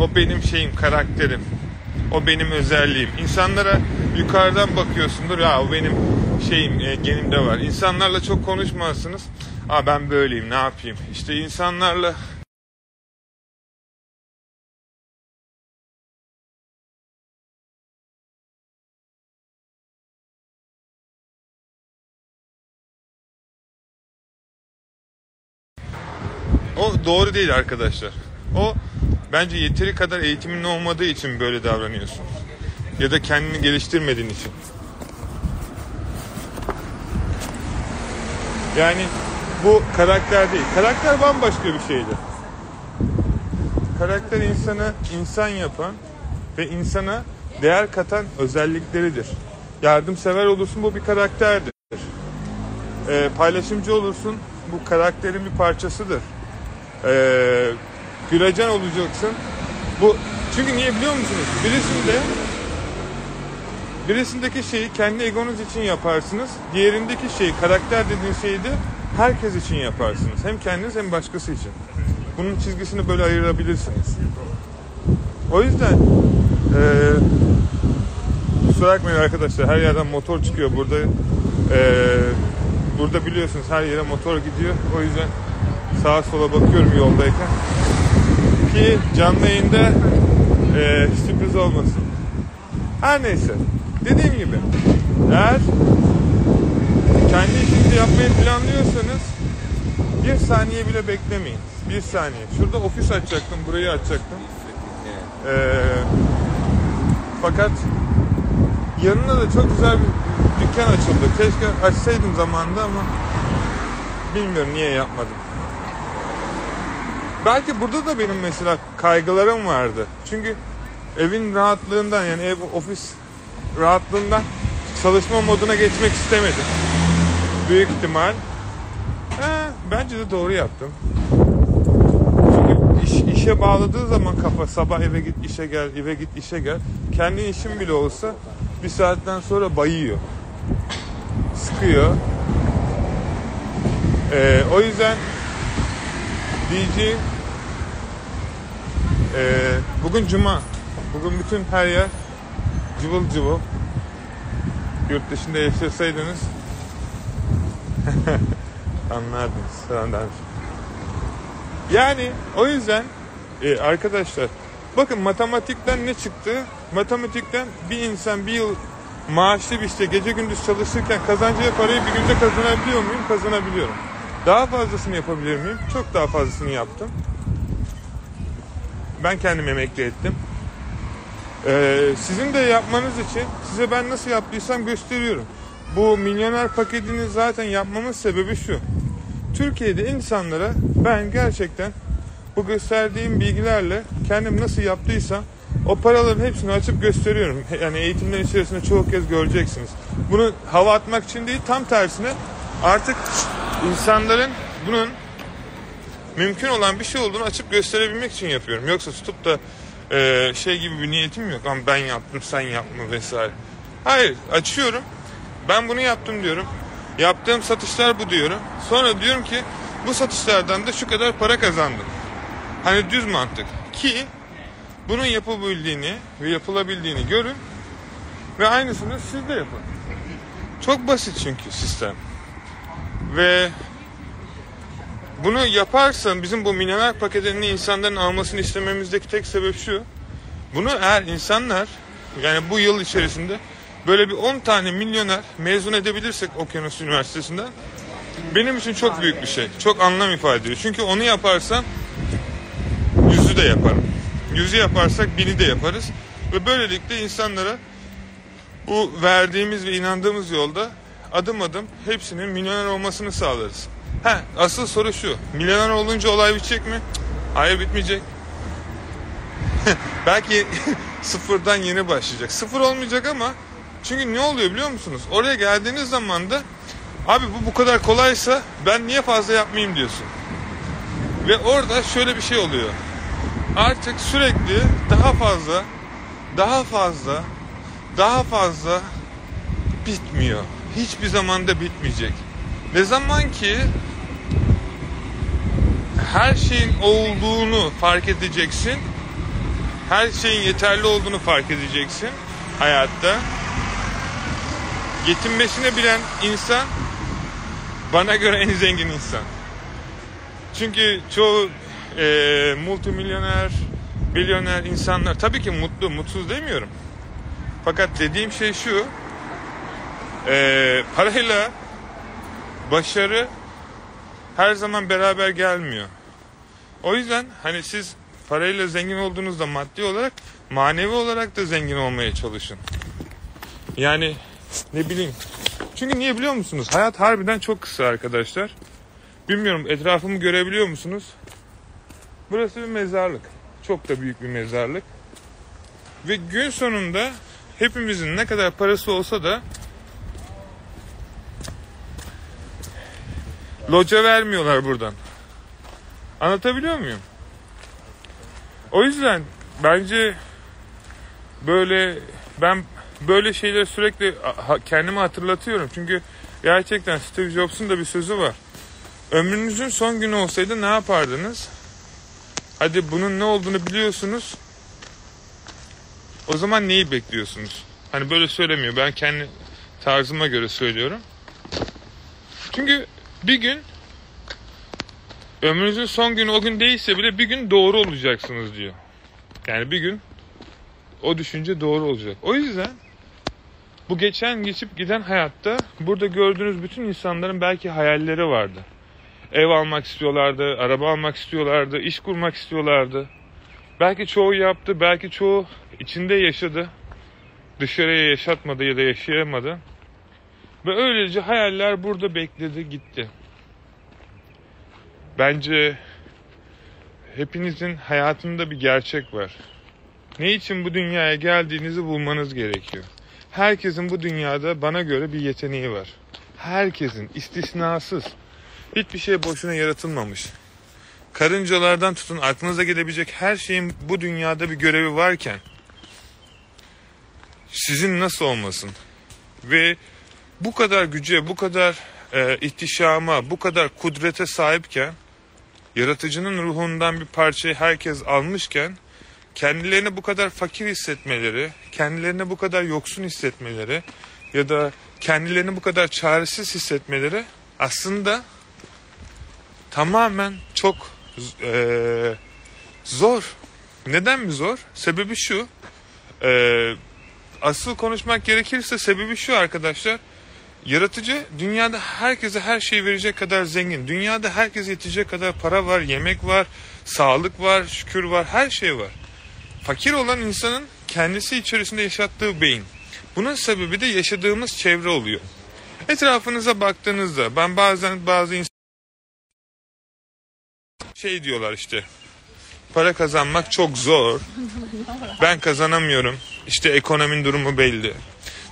o benim şeyim, karakterim. O benim özelliğim. İnsanlara yukarıdan bakıyorsundur. Ya o benim şeyim, genimde var. İnsanlarla çok konuşmazsınız. Aa ben böyleyim, ne yapayım? İşte insanlarla o doğru değil arkadaşlar. O bence yeteri kadar eğitimin olmadığı için böyle davranıyorsun. Ya da kendini geliştirmediğin için. Yani bu karakter değil. Karakter bambaşka bir şeydir. Karakter insanı insan yapan ve insana değer katan özellikleridir. Yardımsever olursun, bu bir karakterdir. Paylaşımcı olursun, bu karakterin bir parçasıdır. Gülecen olacaksın. Bu çünkü niye biliyor musunuz? Birisindeki şeyi kendi egonuz için yaparsınız. Diğerindeki şeyi, karakter dediğin şeyi de herkes için yaparsınız. Hem kendiniz hem başkası için. Bunun çizgisini böyle ayırabilirsiniz. O yüzden kusura bakmayın arkadaşlar, her yerden motor çıkıyor burada. Burada biliyorsunuz her yere motor gidiyor. O yüzden sağa sola bakıyorum yoldayken. Ki canlı yayında sürpriz olmasın. Her neyse. Dediğim gibi eğer kendi işinizi yapmayı planlıyorsanız bir saniye bile beklemeyin. Bir saniye. Şurada ofis açacaktım. Burayı açacaktım. Fakat yanına da çok güzel bir dükkan açıldı. Keşke açsaydım zamanında ama bilmiyorum niye yapmadım. Belki burada da benim mesela kaygılarım vardı. Çünkü evin rahatlığından, yani ev ofis rahatlığından çalışma moduna geçmek istemedim. Büyük ihtimal. Bence de doğru yaptım. Çünkü işe bağladığı zaman kafa sabah eve git işe gel, eve git işe gel. Kendi işim bile olsa bir saatten sonra bayıyor. Sıkıyor. O yüzden diyeceğim bugün cuma. Bugün bütün her yer cıvıl cıvıl. Yurt dışında yaşasaydınız anlardınız falan. Yani o yüzden arkadaşlar bakın matematikten ne çıktı? Matematikten bir insan bir yıl maaşlı bir işte gece gündüz çalışırken kazanacağı parayı bir günde kazanabiliyor muyum? Kazanabiliyorum. Daha fazlasını yapabilir miyim? Çok daha fazlasını yaptım. Ben kendim emekli ettim. Sizin de yapmanız için size ben nasıl yaptıysam gösteriyorum. Bu milyoner paketini zaten yapmamın sebebi şu. Türkiye'de insanlara ben gerçekten bu gösterdiğim bilgilerle kendim nasıl yaptıysam o paraların hepsini açıp gösteriyorum. Yani eğitimler içerisinde çoğu kez göreceksiniz. Bunu hava atmak için değil, tam tersine artık İnsanların bunun mümkün olan bir şey olduğunu açıp gösterebilmek için yapıyorum. Yoksa tutup da şey gibi bir niyetim yok. Ama ben yaptım, sen yapma vesaire. Hayır, açıyorum. Ben bunu yaptım diyorum. Yaptığım satışlar bu diyorum. Sonra diyorum ki bu satışlardan da şu kadar para kazandım. Hani düz mantık. Ki bunun yapabildiğini ve yapılabildiğini görün ve aynısını siz de yapın. Çok basit çünkü sistem. Ve bunu yaparsan bizim bu milyoner paketini insanların almasını istememizdeki tek sebep şu. Bunu eğer insanlar, yani bu yıl içerisinde böyle bir 10 tane milyoner mezun edebilirsek Okyanus Üniversitesi'nden, benim için çok büyük bir şey. Çok anlam ifade ediyor. Çünkü onu yaparsam 100'ü de yaparım. 100'ü yaparsak 1000'i de yaparız. Ve böylelikle insanlara bu verdiğimiz ve inandığımız yolda adım adım hepsinin milyoner olmasını sağlarız. Ha, asıl soru şu. Milyoner olunca olay bitecek mi? Hayır, bitmeyecek. Belki sıfırdan yeni başlayacak. Sıfır olmayacak ama çünkü ne oluyor biliyor musunuz? Oraya geldiğiniz zaman da abi bu kadar kolaysa ben niye fazla yapmayayım diyorsun. Ve orada şöyle bir şey oluyor. Artık sürekli daha fazla bitmiyor. Hiçbir zaman da bitmeyecek. Ne zaman ki her şeyin olduğunu fark edeceksin, her şeyin yeterli olduğunu fark edeceksin hayatta. Yetinmesini bilen insan bana göre en zengin insan. Çünkü çoğu multimilyoner, milyoner insanlar tabii ki mutlu, mutsuz demiyorum. Fakat dediğim şey şu, parayla başarı her zaman beraber gelmiyor. O yüzden hani siz parayla zengin olduğunuzda maddi olarak, manevi olarak da zengin olmaya çalışın. Yani ne bileyim. Çünkü niye biliyor musunuz? Hayat harbiden çok kısa arkadaşlar. Bilmiyorum, etrafımı görebiliyor musunuz? Burası bir mezarlık. Çok da büyük bir mezarlık. Ve gün sonunda hepimizin ne kadar parası olsa da loca vermiyorlar buradan. Anlatabiliyor muyum? O yüzden bence böyle, ben böyle şeyleri sürekli kendime hatırlatıyorum. Çünkü gerçekten Steve Jobs'un da bir sözü var. Ömrünüzün son günü olsaydı ne yapardınız? Hadi bunun ne olduğunu biliyorsunuz. O zaman neyi bekliyorsunuz? Hani böyle söylemiyor. Ben kendi tarzıma göre söylüyorum. Çünkü bir gün, ömrünüzün son günü o gün değilse bile bir gün doğru olacaksınız diyor. Yani bir gün o düşünce doğru olacak. O yüzden bu geçip giden hayatta burada gördüğünüz bütün insanların belki hayalleri vardı. Ev almak istiyorlardı, araba almak istiyorlardı, iş kurmak istiyorlardı. Belki çoğu yaptı, belki çoğu içinde yaşadı. Dışarıya yaşatmadı ya da yaşayamadı. Ve öylece hayaller burada bekledi, gitti. Bence hepinizin hayatında bir gerçek var. Ne için bu dünyaya geldiğinizi bulmanız gerekiyor. Herkesin bu dünyada bana göre bir yeteneği var. Herkesin, istisnasız. Hiçbir şey boşuna yaratılmamış. Karıncalardan tutun, aklınıza gelebilecek her şeyin bu dünyada bir görevi varken sizin nasıl olmasın? Ve bu kadar güce, bu kadar ihtişama, bu kadar kudrete sahipken, yaratıcının ruhundan bir parçayı herkes almışken, kendilerini bu kadar fakir hissetmeleri, kendilerini bu kadar yoksun hissetmeleri ya da kendilerini bu kadar çaresiz hissetmeleri aslında tamamen çok zor. Neden mi zor? Sebebi şu, asıl konuşmak gerekirse sebebi şu arkadaşlar. Yaratıcı dünyada herkese her şeyi verecek kadar zengin. Dünyada herkese yetecek kadar para var, yemek var, sağlık var, şükür var, her şey var. Fakir olan insanın kendisi içerisinde yaşattığı beyin. Bunun sebebi de yaşadığımız çevre oluyor. Etrafınıza baktığınızda ben bazen bazı insanlar şey diyorlar işte. Para kazanmak çok zor. Ben kazanamıyorum. İşte ekonominin durumu belli.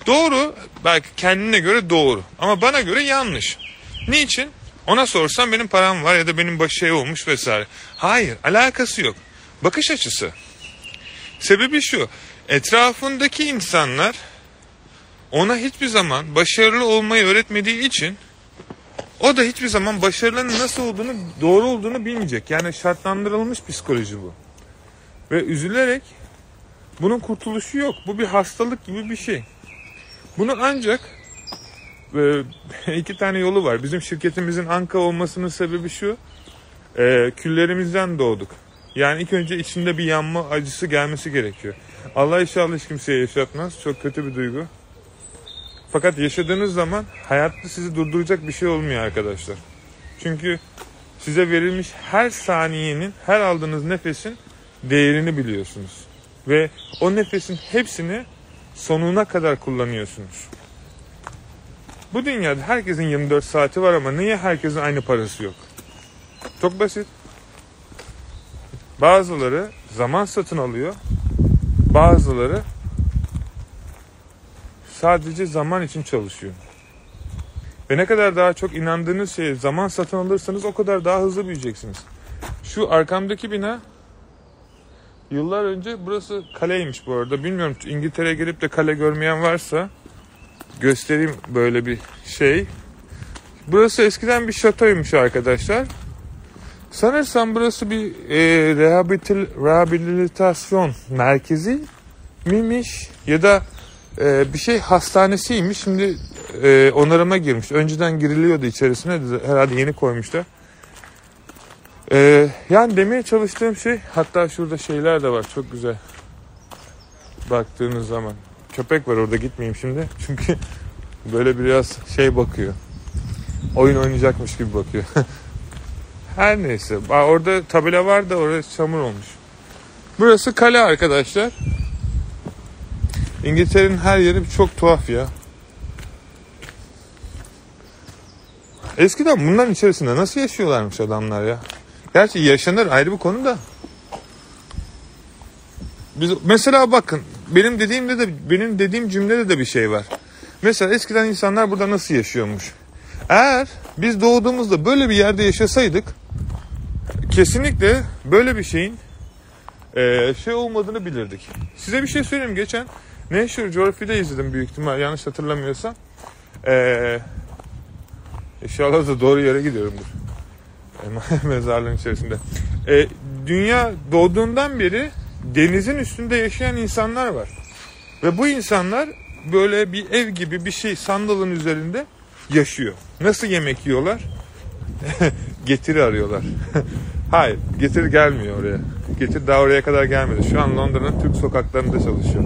Doğru, belki kendine göre doğru ama bana göre yanlış. Niçin? Ona sorsam benim param var ya da benim başı şey olmuş vesaire. Hayır, alakası yok. Bakış açısı. Sebebi şu, etrafındaki insanlar ona hiçbir zaman başarılı olmayı öğretmediği için o da hiçbir zaman başarının nasıl olduğunu, doğru olduğunu bilmeyecek. Yani şartlandırılmış psikoloji bu. Ve üzülerek bunun kurtuluşu yok. Bu bir hastalık gibi bir şey. Bunu ancak iki tane yolu var. Bizim şirketimizin Anka olmasının sebebi şu. Küllerimizden doğduk. Yani ilk önce içinde bir yanma acısı gelmesi gerekiyor. Allah inşallah hiç kimseye yaşatmaz. Çok kötü bir duygu. Fakat yaşadığınız zaman hayatta sizi durduracak bir şey olmuyor arkadaşlar. Çünkü size verilmiş her saniyenin, her aldığınız nefesin değerini biliyorsunuz. Ve o nefesin hepsini sonuna kadar kullanıyorsunuz. Bu dünyada herkesin 24 saati var ama niye herkesin aynı parası yok? Çok basit. Bazıları zaman satın alıyor. Bazıları sadece zaman için çalışıyor. Ve ne kadar daha çok inandığınız şeye zaman satın alırsanız o kadar daha hızlı büyüyeceksiniz. Şu arkamdaki bina yıllar önce burası kaleymiş bu arada. Bilmiyorum, İngiltere'ye gelip de kale görmeyen varsa göstereyim böyle bir şey. Burası eskiden bir şatoymuş arkadaşlar. Sanırsam burası bir rehabilitasyon merkezi miymiş ya da bir şey hastanesiymiş. Şimdi onarıma girmiş. Önceden giriliyordu içerisine. Herhalde yeni koymuşlar. Yani demeye çalıştığım şey, hatta şurada şeyler de var. Çok güzel. Baktığınız zaman. Köpek var orada, gitmeyeyim şimdi. Çünkü böyle biraz şey bakıyor. Oyun oynayacakmış gibi bakıyor. Her neyse. Orada tabela var da orası çamur olmuş. Burası kale arkadaşlar. İngiltere'nin her yeri çok tuhaf ya. Eskiden bunların içerisinde nasıl yaşıyorlarmış adamlar ya. Gerçi yaşanır ayrı bir konu da. Mesela bakın benim dediğim cümlede de bir şey var. Mesela eskiden insanlar burada nasıl yaşıyormuş? Eğer biz doğduğumuzda böyle bir yerde yaşasaydık kesinlikle böyle bir şeyin şey olmadığını bilirdik. Size bir şey söyleyeyim, geçen National Geographic'de izledim büyük ihtimal, yanlış hatırlamıyorsam. İnşallah da doğru yere gidiyorumdur. Mezarlığın içerisinde. Dünya doğduğundan beri denizin üstünde yaşayan insanlar var. Ve bu insanlar böyle bir ev gibi bir şey, sandalın üzerinde yaşıyor. Nasıl yemek yiyorlar? Getiri arıyorlar. Hayır, Getir gelmiyor oraya. Getir daha oraya kadar gelmedi. Şu an Londra'nın Türk sokaklarında çalışıyor.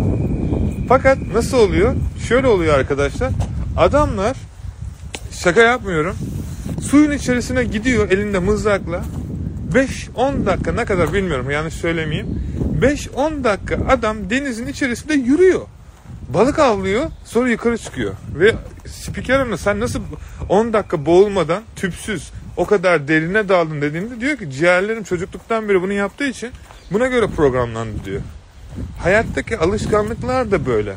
Fakat nasıl oluyor? Şöyle oluyor arkadaşlar. Adamlar, şaka yapmıyorum, suyun içerisine gidiyor elinde mızrakla. 5-10 dakika, ne kadar bilmiyorum, yanlış söylemeyeyim. 5-10 dakika adam denizin içerisinde yürüyor. Balık avlıyor, sonra yukarı çıkıyor. Ve spikerim, sen nasıl 10 dakika boğulmadan, tüpsüz, o kadar derine daldın dediğinde diyor ki ciğerlerim çocukluktan beri bunu yaptığı için buna göre programlandı diyor. Hayattaki alışkanlıklar da böyle.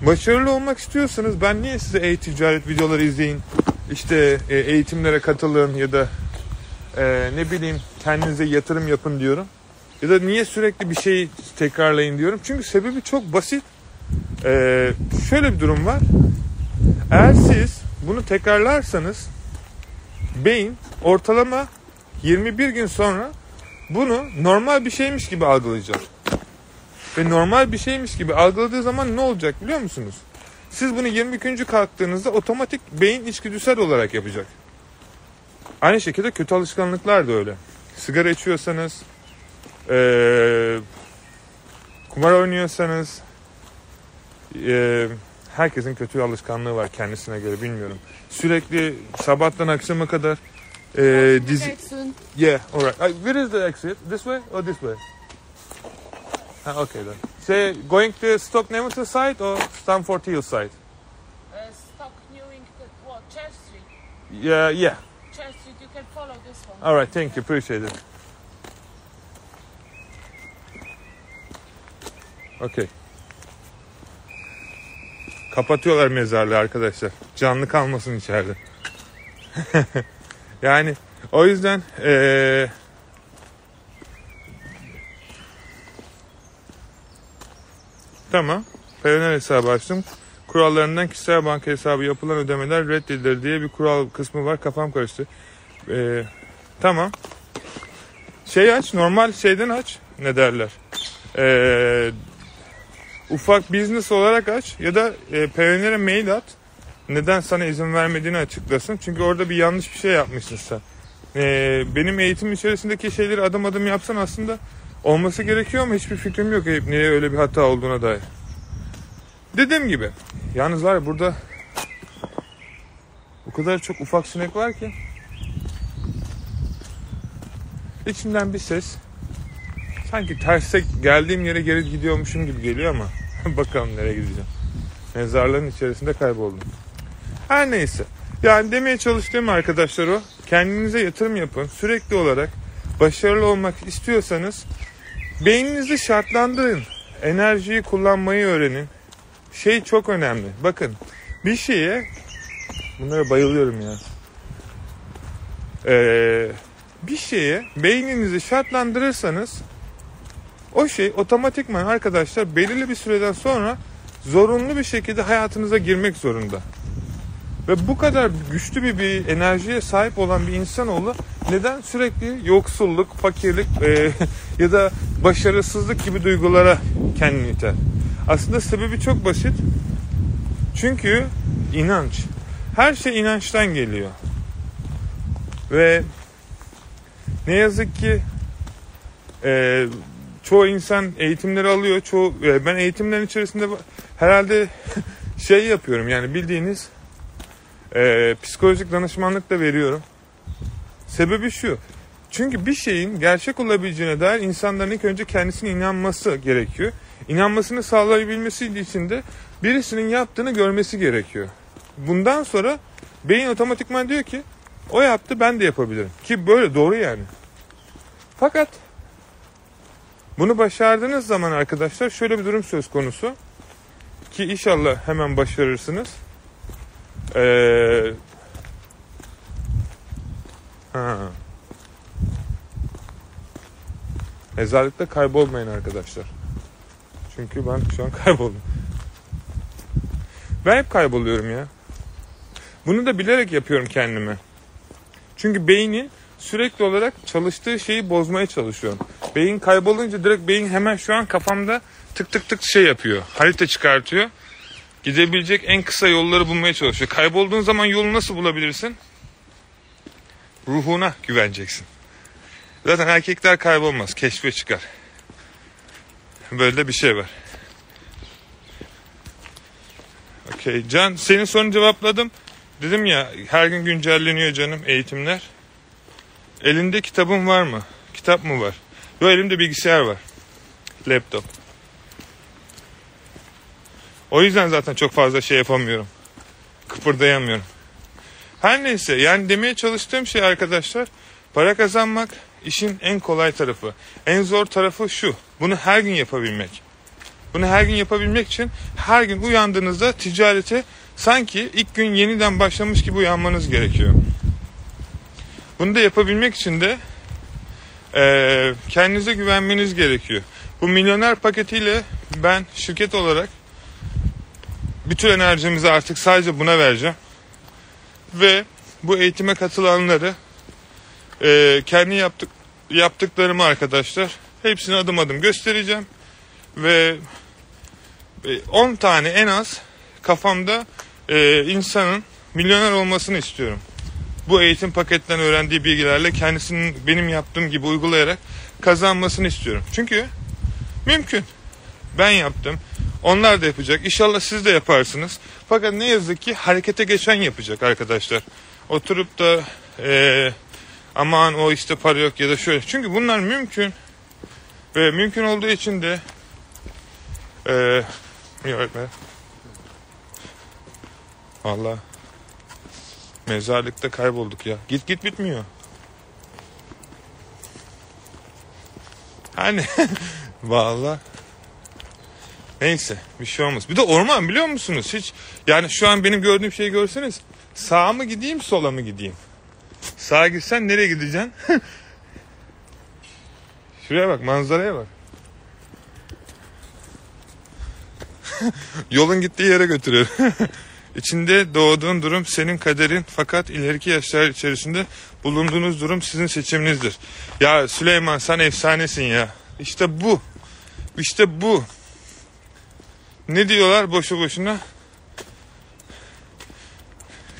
Başarılı olmak istiyorsanız ben niye size e-ticaret videoları izleyin, işte eğitimlere katılın ya da ne bileyim kendinize yatırım yapın diyorum. Ya da niye sürekli bir şeyi tekrarlayın diyorum. Çünkü sebebi çok basit. Şöyle bir durum var. Eğer siz bunu tekrarlarsanız beyin ortalama 21 gün sonra bunu normal bir şeymiş gibi algılayacak. Ve normal bir şeymiş gibi algıladığı zaman ne olacak biliyor musunuz? Siz bunu 22. kalktığınızda otomatik beyin içgüdüsel olarak yapacak. Aynı şekilde kötü alışkanlıklar da öyle. Sigara içiyorsanız, kumar oynuyorsanız, herkesin kötü alışkanlığı var kendisine göre, bilmiyorum. Sürekli sabahtan akşama kadar dizi... Yeah, alright. Where is the exit? This way or this way? Ah, okay then. Say, going to Stoke-Newington side or Stamford Hill side? Stoke-Newington, what, Church Street? Yeah. Church Street, you can follow this one. Alright, thank you, appreciate it. Okay. Kapatıyorlar mezarlığı arkadaşlar. Canlı kalmasın içeride. Yani o yüzden tamam. Payoneer hesabı açtım. Kurallarından kişisel banka hesabı yapılan ödemeler reddedilir diye bir kural kısmı var. Kafam karıştı. Tamam. Şey aç. Normal şeyden aç. Ne derler? Ufak business olarak aç. Ya da Payoneer'e mail at. Neden sana izin vermediğini açıklasın. Çünkü orada bir yanlış bir şey yapmışsın sen. Benim eğitim içerisindeki şeyleri adım adım yapsan aslında olması gerekiyor ama hiçbir fikrim yok. Niye öyle bir hata olduğuna dair. Dediğim gibi. Yalnız var ya, burada o kadar çok ufak sinek var ki. İçimden bir ses. Sanki terse geldiğim yere geri gidiyormuşum gibi geliyor ama. Bakalım nereye gideceğim. Mezarlığın içerisinde kayboldum. Her neyse. Yani demeye çalıştığım arkadaşlar o. Kendinize yatırım yapın. Sürekli olarak başarılı olmak istiyorsanız beyninizi şartlandırın. Enerjiyi kullanmayı öğrenin. Şey çok önemli. Bakın bir şeye, bunlara bayılıyorum ya. Bir şeye beyninizi şartlandırırsanız o şey otomatikman arkadaşlar belirli bir süreden sonra zorunlu bir şekilde hayatınıza girmek zorunda. Ve bu kadar güçlü bir enerjiye sahip olan bir insanoğlu neden sürekli yoksulluk, fakirlik ya da başarısızlık gibi duygulara kendini iter? Aslında sebebi çok basit. Çünkü inanç. Her şey inançtan geliyor. Ve ne yazık ki çoğu insan eğitimleri alıyor. Ben eğitimlerin içerisinde herhalde şey yapıyorum. Yani bildiğiniz psikolojik danışmanlık da veriyorum. Sebebi şu. Çünkü bir şeyin gerçek olabileceğine dair insanların ilk önce kendisine inanması gerekiyor. İnanmasını sağlayabilmesi için de birisinin yaptığını görmesi gerekiyor. Bundan sonra beyin otomatikman diyor ki o yaptı, ben de yapabilirim. Ki böyle doğru yani. Fakat bunu başardığınız zaman arkadaşlar şöyle bir durum söz konusu. Ki inşallah hemen başarırsınız. Mezarlıkta kaybolmayın arkadaşlar. Çünkü ben şu an kayboldum. Ben hep kayboluyorum ya. Bunu da bilerek yapıyorum kendime. Çünkü beynin sürekli olarak çalıştığı şeyi bozmaya çalışıyorum. Beyin kaybolunca direkt beyin hemen şu an kafamda tık tık tık şey yapıyor. Harita çıkartıyor. Gidebilecek en kısa yolları bulmaya çalışıyor. Kaybolduğun zaman yolu nasıl bulabilirsin? Ruhuna güveneceksin. Zaten erkekler kaybolmaz. Keşfe çıkar. Böyle bir şey var. Okay. Can, senin sorunu cevapladım. Dedim ya, her gün güncelleniyor canım eğitimler. Elinde kitabın var mı? Kitap mı var? Yok, elimde bilgisayar var. Laptop. O yüzden zaten çok fazla şey yapamıyorum. Kıpırdayamıyorum. Her neyse, yani demeye çalıştığım şey arkadaşlar, para kazanmak işin en kolay tarafı. En zor tarafı şu. Bunu her gün yapabilmek. Bunu her gün yapabilmek için her gün uyandığınızda ticarete sanki ilk gün yeniden başlamış gibi uyanmanız gerekiyor. Bunu da yapabilmek için de kendinize güvenmeniz gerekiyor. Bu milyoner paketiyle ben şirket olarak bütün enerjimizi artık sadece buna vereceğim. Ve bu eğitime katılanları kendi yaptıklarımı arkadaşlar hepsini adım adım göstereceğim. Ve 10 tane en az kafamda insanın milyoner olmasını istiyorum. Bu eğitim paketinden öğrendiği bilgilerle kendisinin benim yaptığım gibi uygulayarak kazanmasını istiyorum. Çünkü mümkün. Ben yaptım. Onlar da yapacak. İnşallah siz de yaparsınız. Fakat ne yazık ki harekete geçen yapacak arkadaşlar. Oturup da aman o işte para yok ya da şöyle. Çünkü bunlar mümkün. Ve mümkün olduğu için de vallahi mezarlıkta kaybolduk ya. Git bitmiyor. Hani vallahi neyse, bir şey olmaz. Bir de orman, biliyor musunuz? Hiç yani şu an benim gördüğüm şeyi görseniz, sağa mı gideyim sola mı gideyim? Sağa gitsen nereye gideceksin? Şuraya bak, manzaraya bak. Yolun gittiği yere götürüyor. İçinde doğduğun durum senin kaderin, fakat ileriki yaşlar içerisinde bulunduğunuz durum sizin seçiminizdir. Ya Süleyman, sen efsanesin ya. İşte bu. İşte bu. Ne diyorlar boşu boşuna?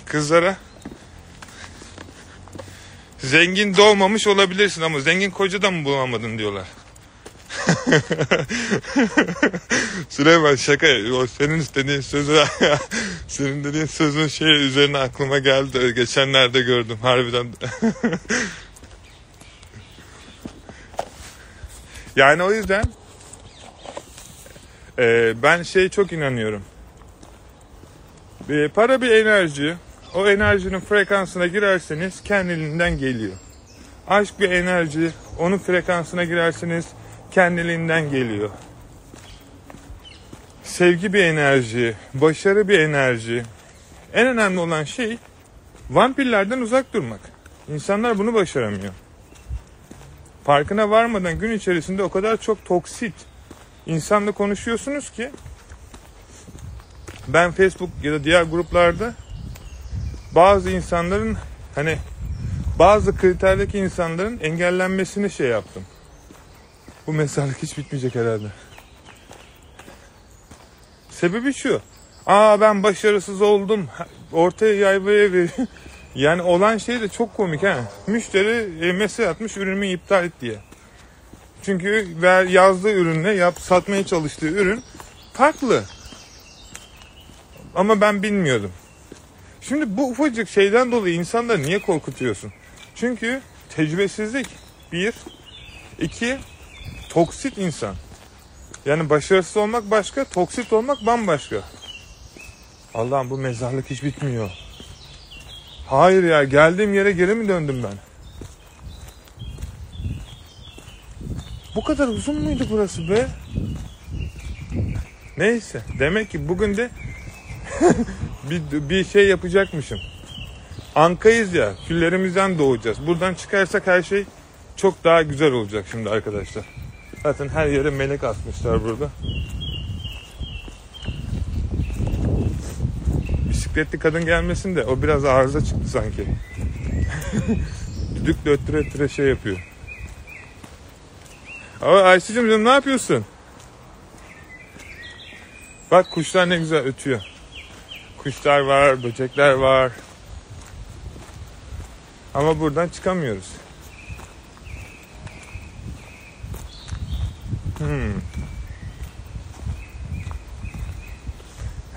Kızlara. Zengin doğmamış olabilirsin ama zengin koca da mı bulamadın diyorlar. Süleyman şaka. O senin istediğin sözü. Senin dediğin sözün şey üzerine aklıma geldi. Geçenlerde gördüm harbiden. Yani o yüzden ben şeye çok inanıyorum. Para bir enerji. O enerjinin frekansına girerseniz kendiliğinden geliyor. Aşk bir enerji. Onun frekansına girerseniz kendiliğinden geliyor. Sevgi bir enerji. Başarı bir enerji. En önemli olan şey vampirlerden uzak durmak. İnsanlar bunu başaramıyor. Farkına varmadan gün içerisinde o kadar çok toksit insanla konuşuyorsunuz ki, ben Facebook ya da diğer gruplarda bazı insanların, hani bazı kriterdeki insanların engellenmesini şey yaptım. Bu mesajlık hiç bitmeyecek herhalde. Sebebi şu. Ben başarısız oldum. Ortaya yaymaya bir... Yani olan şey de çok komik ha. Müşteri mesaj atmış, ürünümü iptal et diye. Çünkü yazdığı ürünle satmaya çalıştığı ürün farklı. Ama ben bilmiyordum. Şimdi bu ufacık şeyden dolayı insanları niye korkutuyorsun? Çünkü tecrübesizlik bir, iki, toksit insan. Yani başarısız olmak başka, toksit olmak bambaşka. Allah'ım bu mezarlık hiç bitmiyor. Hayır ya, geldiğim yere geri mi döndüm ben? Bu kadar uzun muydu burası be? Neyse, demek ki bugün de bir şey yapacakmışım. Ankayız ya, küllerimizden doğacağız. Buradan çıkarsak her şey çok daha güzel olacak şimdi arkadaşlar. Zaten her yere melek atmışlar burada. Bisikletli kadın gelmesin de, o biraz arıza çıktı sanki. Düdükle öttüre şey yapıyor. Ama Ayşe'cim canım, ne yapıyorsun? Bak kuşlar ne güzel ötüyor. Kuşlar var, böcekler var. Ama buradan çıkamıyoruz.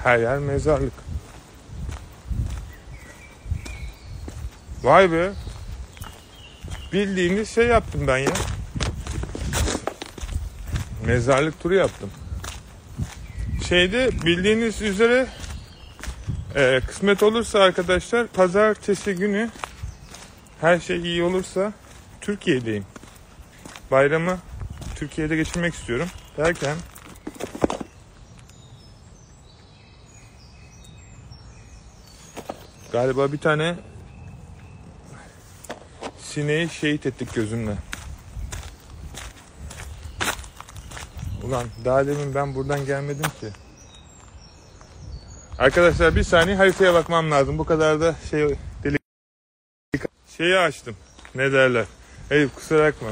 Her yer mezarlık. Vay be. Bildiğiniz şey yaptım ben ya. Mezarlık turu yaptım. Şeyde bildiğiniz üzere kısmet olursa arkadaşlar, pazartesi günü her şey iyi olursa Türkiye'deyim. Bayramı Türkiye'de geçirmek istiyorum derken galiba bir tane sineği şehit ettik gözümle. Ulan daha demin ben buradan gelmedim ki. Arkadaşlar bir saniye, haritaya bakmam lazım. Bu kadar da şey delik. Şeyi açtım. Ne derler? Eyüp kusura bakma.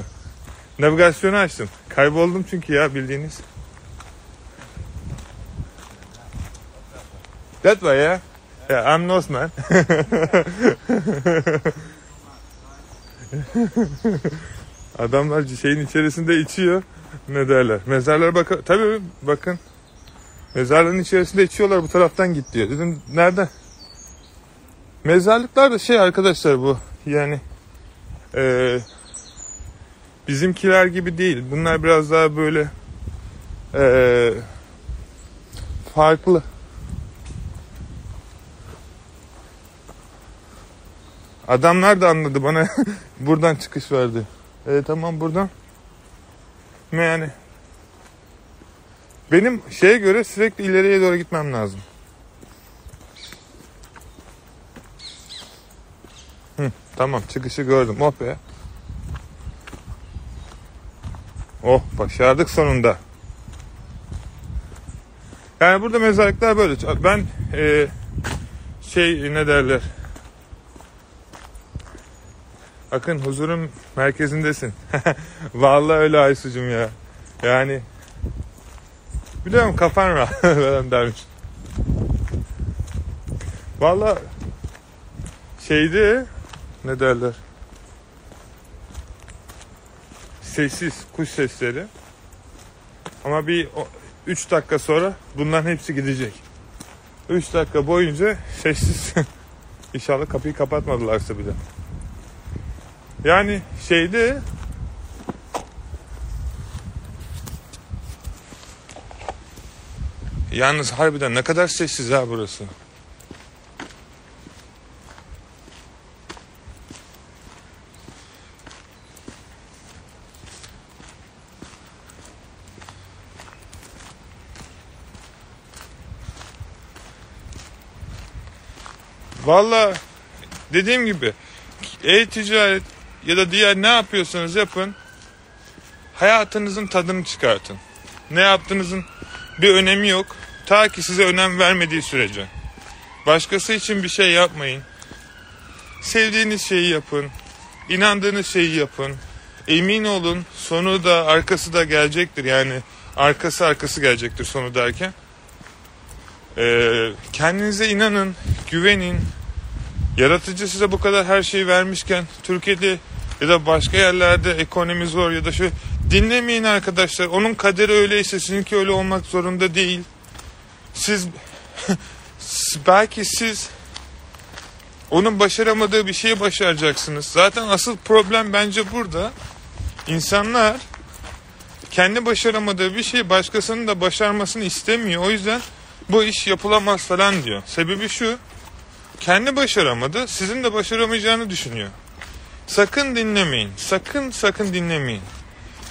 Navigasyonu açtım. Kayboldum çünkü ya, bildiğiniz. That way ya. Yeah, I'm lost man. Adamlar şeyin içerisinde içiyor. Ne derler? Mezarlara bakın. Tabii bakın. Mezarların içerisinde içiyorlar, bu taraftan git diyor. Dedim nereden? Mezarlıklar da şey arkadaşlar bu. Yani bizimkiler gibi değil. Bunlar biraz daha böyle farklı. Adamlar da anladı bana. Buradan çıkış verdi. Tamam buradan. Yani benim şeye göre sürekli ileriye doğru gitmem lazım. Hı, tamam, çıkışı gördüm. Oh be. Oh, başardık sonunda. Yani burada mezarlıklar böyle. Ben ne derler? Akın, huzurun merkezindesin. Vallahi öyle Aysu'cum ya. Yani biliyorum, kafan rahat dermiş. Vallahi ne derler? Sessiz kuş sesleri. Ama bir 3 dakika sonra bunların hepsi gidecek. 3 dakika boyunca sessiz. İnşallah kapıyı kapatmadılarsa bile. Yani yalnız harbiden ne kadar sessiz ha burası. Vallahi dediğim gibi e-ticaret ya da diğer ne yapıyorsanız yapın, hayatınızın tadını çıkartın. Ne yaptığınızın bir önemi yok. Ta ki size önem vermediği sürece. Başkası için bir şey yapmayın. Sevdiğiniz şeyi yapın. İnandığınız şeyi yapın. Emin olun sonu da arkası da gelecektir. Yani arkası gelecektir sonu derken. Kendinize inanın, güvenin. Yaratıcı size bu kadar her şeyi vermişken Türkiye'de ya da başka yerlerde ekonomi zor ya da dinlemeyin arkadaşlar. Onun kaderi öyleyse sizinki öyle olmak zorunda değil. Siz belki onun başaramadığı bir şeyi başaracaksınız. Zaten asıl problem bence burada. İnsanlar kendi başaramadığı bir şeyi başkasının da başarmasını istemiyor. O yüzden bu iş yapılamaz falan diyor. Sebebi şu: kendi başaramadı, sizin de başaramayacağını düşünüyor. Sakın dinlemeyin. Sakın dinlemeyin.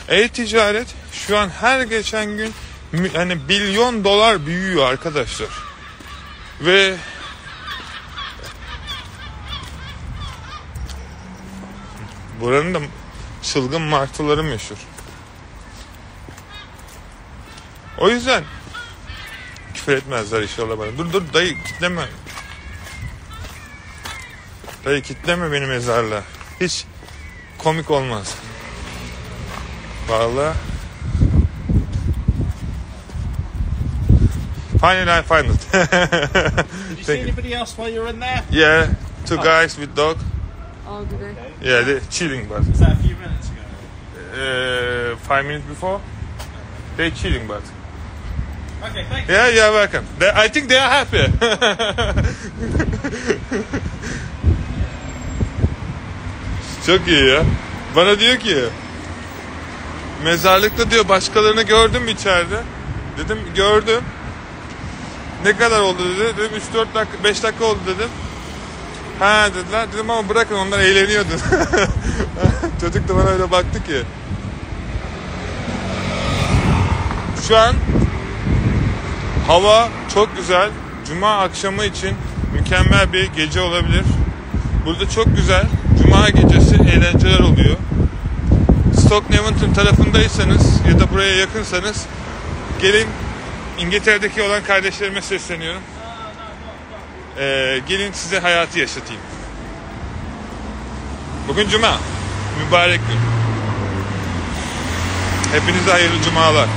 E-ticaret şu an her geçen gün yani bilyon dolar büyüyor arkadaşlar. Ve buranın da çılgın martıları meşhur. O yüzden küfür etmezler inşallah bana. Dur dayı, kitleme. Dayı kitleme beni mezarla. Hiç komik olmaz. Vallahi. Finally I find it. Did you see anybody else while you were in there? Yeah, two guys with dog. Oh, did they? Yeah, they're chilling, but. Was that a few minutes ago? 5 minutes before. They're chilling, but. Okay, thank you. Yeah, you're welcome. I think they are happy. Çok iyi ya. Bana diyor ki, mezarlıkta diyor başkalarını gördün mü içeride? Dedim gördüm. Ne kadar oldu dedi. Dedim 3-4 dakika, 5 dakika oldu dedim. Ha dediler. Dedim ama bırakın, onlar eğleniyordu. Çocuk da bana öyle baktı ki. Şu an hava çok güzel. Cuma akşamı için mükemmel bir gece olabilir. Burada çok güzel Cuma gecesi eğlenceler oluyor. Stoke-Newington tarafındaysanız ya da buraya yakınsanız gelin. İngiltere'deki olan kardeşlerime sesleniyorum. Gelin size hayatı yaşatayım. Bugün Cuma. Mübarek gün. Hepinize hayırlı cumalar.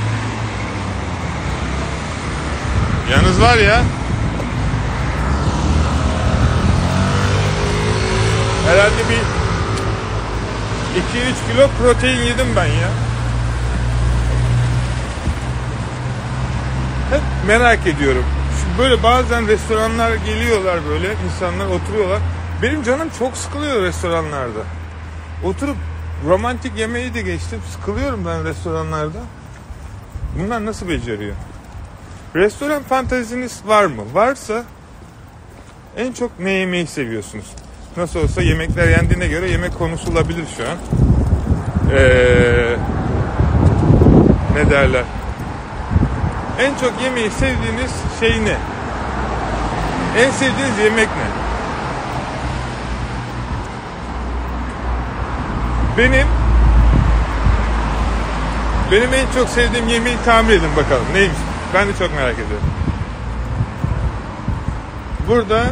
Yalnız var ya, herhalde bir 2-3 kilo protein yedim ben ya. Hep merak ediyorum. Şu böyle bazen restoranlar geliyorlar, böyle insanlar oturuyorlar. Benim canım çok sıkılıyor restoranlarda. Oturup romantik yemeği de geçtim. Sıkılıyorum ben restoranlarda. Bunlar nasıl beceriyor? Restoran fanteziniz var mı? Varsa en çok ne yemeyi seviyorsunuz? Nasıl olsa yemekler yendiğine göre yemek konuşulabilir şu an. Ne derler? En çok yemeği sevdiğiniz şey ne? En sevdiğiniz yemek ne? Benim en çok sevdiğim yemeği tahmin edin bakalım. Neymiş? Ben de çok merak ediyorum. Burada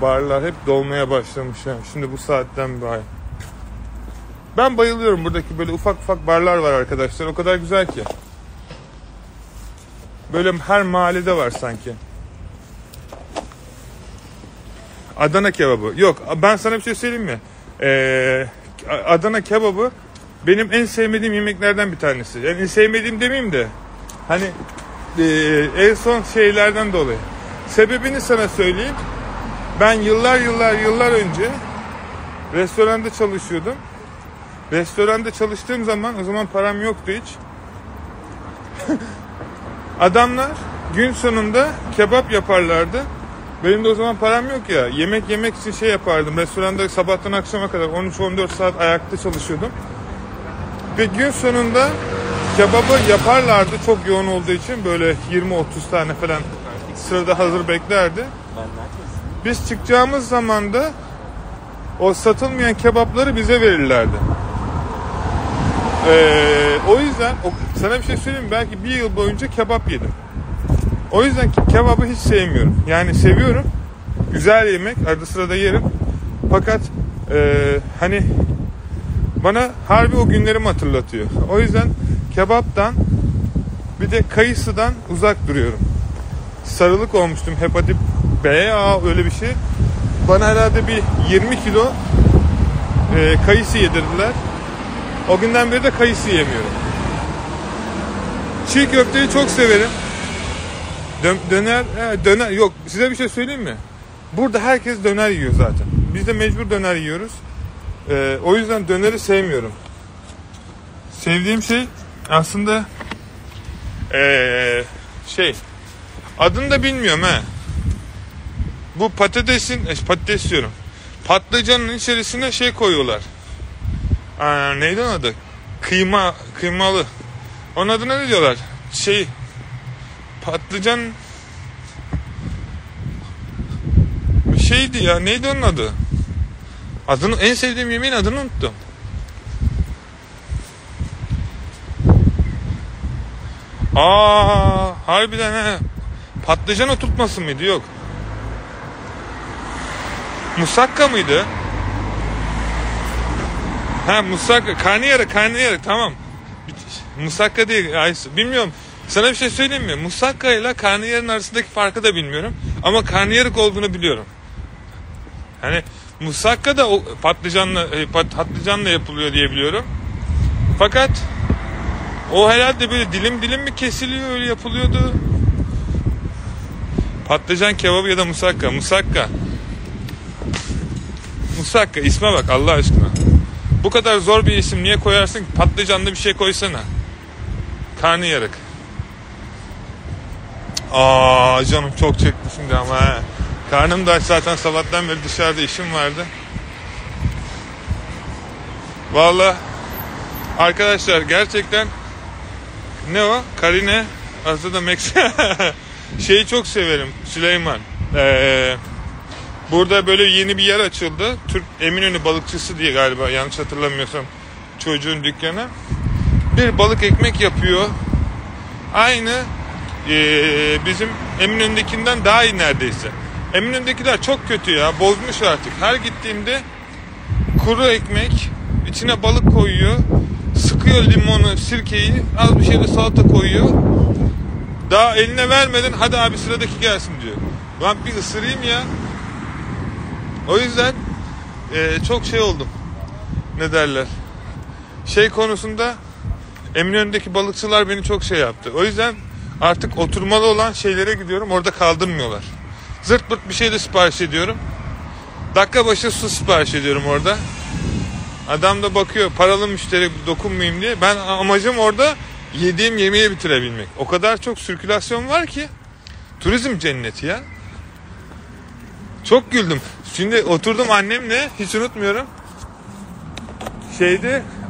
barlar hep dolmaya başlamış ya. Şimdi bu saatten bir ay. Ben bayılıyorum buradaki böyle ufak ufak barlar var arkadaşlar. O kadar güzel ki. Böyle her mahallede var sanki. Adana kebabı. Yok, ben sana bir şey söyleyeyim mi? Adana kebabı benim en sevmediğim yemeklerden bir tanesi. Yani sevmediğim demeyeyim de. Hani en son şeylerden dolayı. Sebebini sana söyleyeyim. Ben yıllar önce restoranda çalışıyordum. Restoranda çalıştığım zaman, o zaman param yoktu hiç. Adamlar gün sonunda kebap yaparlardı. Benim de o zaman param yok ya. Yemek için şey yapardım. Restoranda sabahtan akşama kadar 13-14 saat ayakta çalışıyordum. Ve gün sonunda kebabı yaparlardı çok yoğun olduğu için. Böyle 20-30 tane falan sırada hazır beklerdi. Biz çıkacağımız zaman da o satılmayan kebapları bize verirlerdi. O yüzden sana bir şey söyleyeyim mi? Belki bir yıl boyunca kebap yedim. O yüzden kebabı hiç sevmiyorum. Yani seviyorum. Güzel yemek. Arada sırada yerim. Fakat hani bana harbi o günlerimi hatırlatıyor. O yüzden kebaptan bir de kayısıdan uzak duruyorum. Sarılık olmuştum. Hepatit B, öyle bir şey. Bana herhalde bir 20 kilo kayısı yedirdiler. O günden beri de kayısı yemiyorum. Çiğ köfteyi çok severim. Döner yok. Size bir şey söyleyeyim mi? Burada herkes döner yiyor zaten. Biz de mecbur döner yiyoruz. O yüzden döneri sevmiyorum. Sevdiğim şey aslında adını da bilmiyorum ha. Bu patates diyorum. Patlıcanın içerisine şey koyuyorlar. Neydi onun adı? Kıymalı. Onun adına ne diyorlar? Patlıcan bir şeydi ya. Neydi onun adı? En sevdiğim yemeğin adını unuttum. Harbiden he. Patlıcan oturtması mıydı? Yok. Musakka mıydı? Ha, musakka. Karnıyarık. Tamam. Musakka değil. Ay, bilmiyorum. Sana bir şey söyleyeyim mi? Musakka ile karnıyarın arasındaki farkı da bilmiyorum. Ama karnıyarık olduğunu biliyorum. Hani musakka da patlıcanla yapılıyor diye biliyorum. Fakat o herhalde böyle dilim mi kesiliyor, öyle yapılıyordu. Patlıcan kebabı ya da musakka. Musakka isme bak Allah aşkına. Bu kadar zor bir isim niye koyarsın ki? Patlıcanlı bir şey koysana. Karnıyarık. Canım çok çekti şimdi ama he. Karnım da aç zaten, sabahtan beri dışarıda işim vardı. Vallahi arkadaşlar gerçekten Karine aslında şeyi çok severim Süleyman. Burada böyle yeni bir yer açıldı. Türk Eminönü balıkçısı diye galiba, yanlış hatırlamıyorsam çocuğun dükkanı. Bir balık ekmek yapıyor. Aynı bizim Eminönü'ndekinden daha iyi neredeyse. Eminönü'ndekiler çok kötü ya. Bozmuş artık. Her gittiğimde kuru ekmek, içine balık koyuyor. Sıkıyor limonu, sirkeyi. Az bir şey de salata koyuyor. Daha eline vermeden hadi abi sıradaki gelsin diyor. Ben bir ısırayım ya. O yüzden çok oldum. Ne derler? Konusunda Eminönü'ndeki balıkçılar beni çok yaptı. O yüzden artık oturmalı olan şeylere gidiyorum. Orada kaldırmıyorlar. Zırt pırt bir şey de sipariş ediyorum. Dakika başı su sipariş ediyorum orada. Adam da bakıyor. Paralı müşteri dokunmayayım diye. Ben amacım orada yediğim yemeği bitirebilmek. O kadar çok sirkülasyon var ki. Turizm cenneti ya. Çok güldüm. Şimdi oturdum annemle. Hiç unutmuyorum.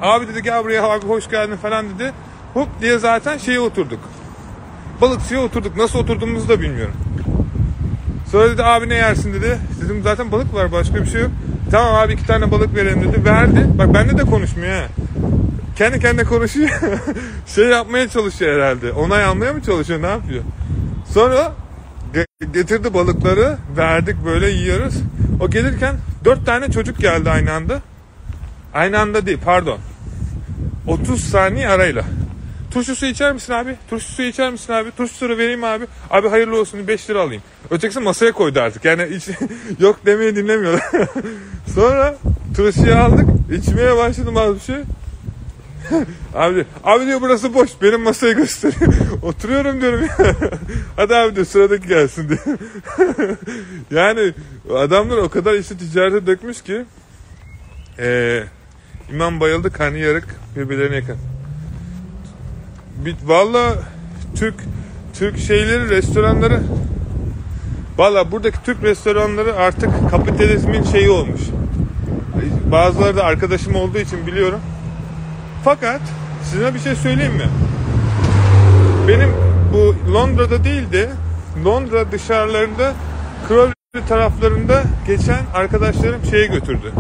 Abi dedi gel buraya abi, hoş geldin falan dedi. Hop diye zaten oturduk. Balıkçıya oturduk. Nasıl oturduğumuzu da bilmiyorum. Sonra dedi abi ne yersin dedi. Dedim zaten balık var, başka bir şey yok. Tamam abi 2 tane balık verelim dedi. Verdi. Bak bende de konuşmuyor ha. Kendi kendine konuşuyor. Şey yapmaya çalışıyor herhalde. Onay almaya mı çalışıyor, ne yapıyor? Sonra getirdi balıkları. Verdik, böyle yiyoruz. O gelirken 4 tane çocuk geldi aynı anda. Aynı anda değil, pardon. 30 saniye arayla. Turşu suyu içer misin abi? Turşu suyu içer misin abi? Turşu suyu vereyim abi. Abi hayırlı olsun 5 lira alayım. Ötekisi masaya koydu artık. Yani hiç yok demeyi dinlemiyorlar. Sonra turşuyu aldık. İçmeye başladım az bir şey. Abi diyor burası boş. Benim masayı gösteriyor. Oturuyorum diyorum ya. Hadi abi diyor sıradaki gelsin diyor. Yani adamlar o kadar işte ticarete dökmüş ki. İmam bayıldı, karnı yarık, birbirlerine yakın. Valla Türk şeyleri, restoranları, valla buradaki Türk restoranları artık kapitalizmin şeyi olmuş. Bazıları da arkadaşım olduğu için biliyorum. Fakat size bir şey söyleyeyim mi? Benim bu Londra'da değildi, Londra dışarılarında, Crowley taraflarında geçen arkadaşlarım şeye götürdü.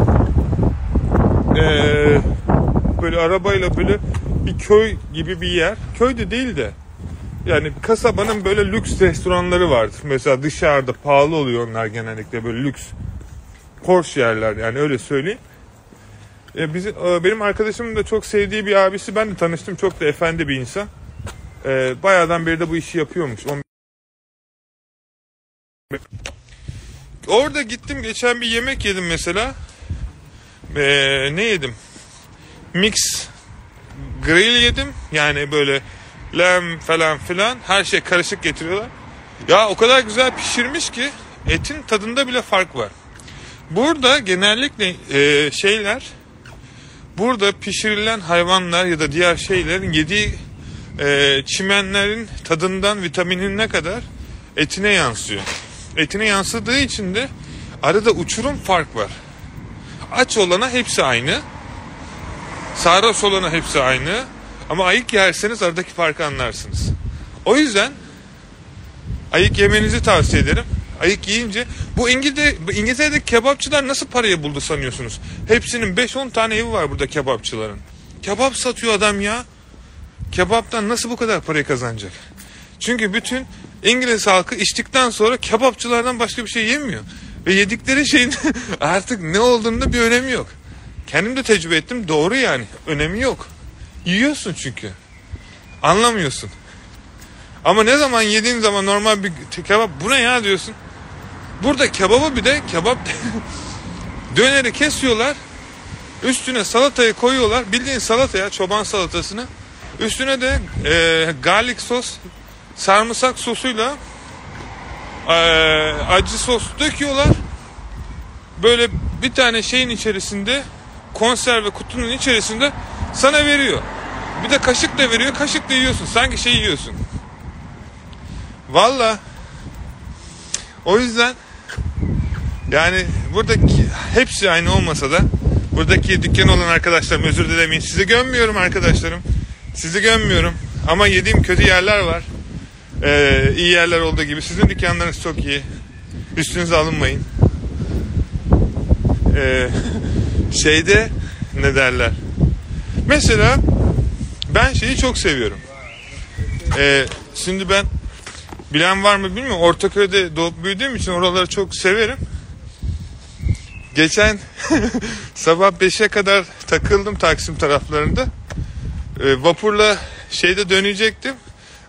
Böyle arabayla böyle bir köy gibi bir yer. Köy de değil de. Yani kasabanın böyle lüks restoranları vardır. Mesela dışarıda pahalı oluyor onlar genellikle, böyle lüks. Porsche yerler yani, öyle söyleyeyim. Benim arkadaşımın da çok sevdiği bir abisi, ben de tanıştım. Çok da efendi bir insan. Bayağıdan beri de bu işi yapıyormuş. Orada gittim, geçen bir yemek yedim mesela. Ne yedim? Mix grill yedim. Yani böyle lem falan filan, her şey karışık getiriyorlar. Ya o kadar güzel pişirmiş ki etin tadında bile fark var. Burada genellikle şeyler, burada pişirilen hayvanlar ya da diğer şeylerin yediği çimenlerin tadından vitaminine kadar etine yansıyor. Etine yansıdığı için de arada uçurum fark var. Aç olana hepsi aynı. Sarhoş olana hepsi aynı. Ama ayık yerseniz aradaki farkı anlarsınız. O yüzden ayık yemenizi tavsiye ederim. Ayık yiyince bu İngiltere'deki kebapçılar nasıl parayı buldu sanıyorsunuz? Hepsinin 5-10 tane evi var burada kebapçıların. Kebap satıyor adam ya. Kebaptan nasıl bu kadar parayı kazanacak? Çünkü bütün İngiliz halkı içtikten sonra kebapçılardan başka bir şey yemiyor. Ve yedikleri şeyin artık ne olduğunda bir önemi yok. Kendim de tecrübe ettim. Doğru yani. Önemi yok. Yiyorsun çünkü. Anlamıyorsun. Ama ne zaman yediğin zaman normal bir kebap, bu ne ya diyorsun. Burada kebabı, bir de kebap döneri kesiyorlar. Üstüne salatayı koyuyorlar. Bildiğin salata ya, çoban salatasını. Üstüne de garlic sos, sarımsak sosuyla acı sos döküyorlar. Böyle bir tane şeyin içerisinde, konserve kutunun içerisinde sana veriyor. Bir de kaşıkla veriyor. Kaşıkla yiyorsun. Sanki şey yiyorsun. Valla o yüzden yani buradaki hepsi aynı olmasa da buradaki dükkan olan arkadaşlarım, özür dilemeyin. Sizi gömmüyorum arkadaşlarım. Sizi gömmüyorum. Ama yediğim kötü yerler var. İyi yerler olduğu gibi. Sizin dükkanlarınız çok iyi. Üstünüze alınmayın. Şeyde ne derler? Mesela ben şeyi çok seviyorum. Şimdi ben, bilen var mı bilmiyorum. Ortaköy'de doğup büyüdüğüm için oraları çok severim. Geçen sabah 5'e kadar takıldım Taksim taraflarında. Vapurla şeyde dönecektim.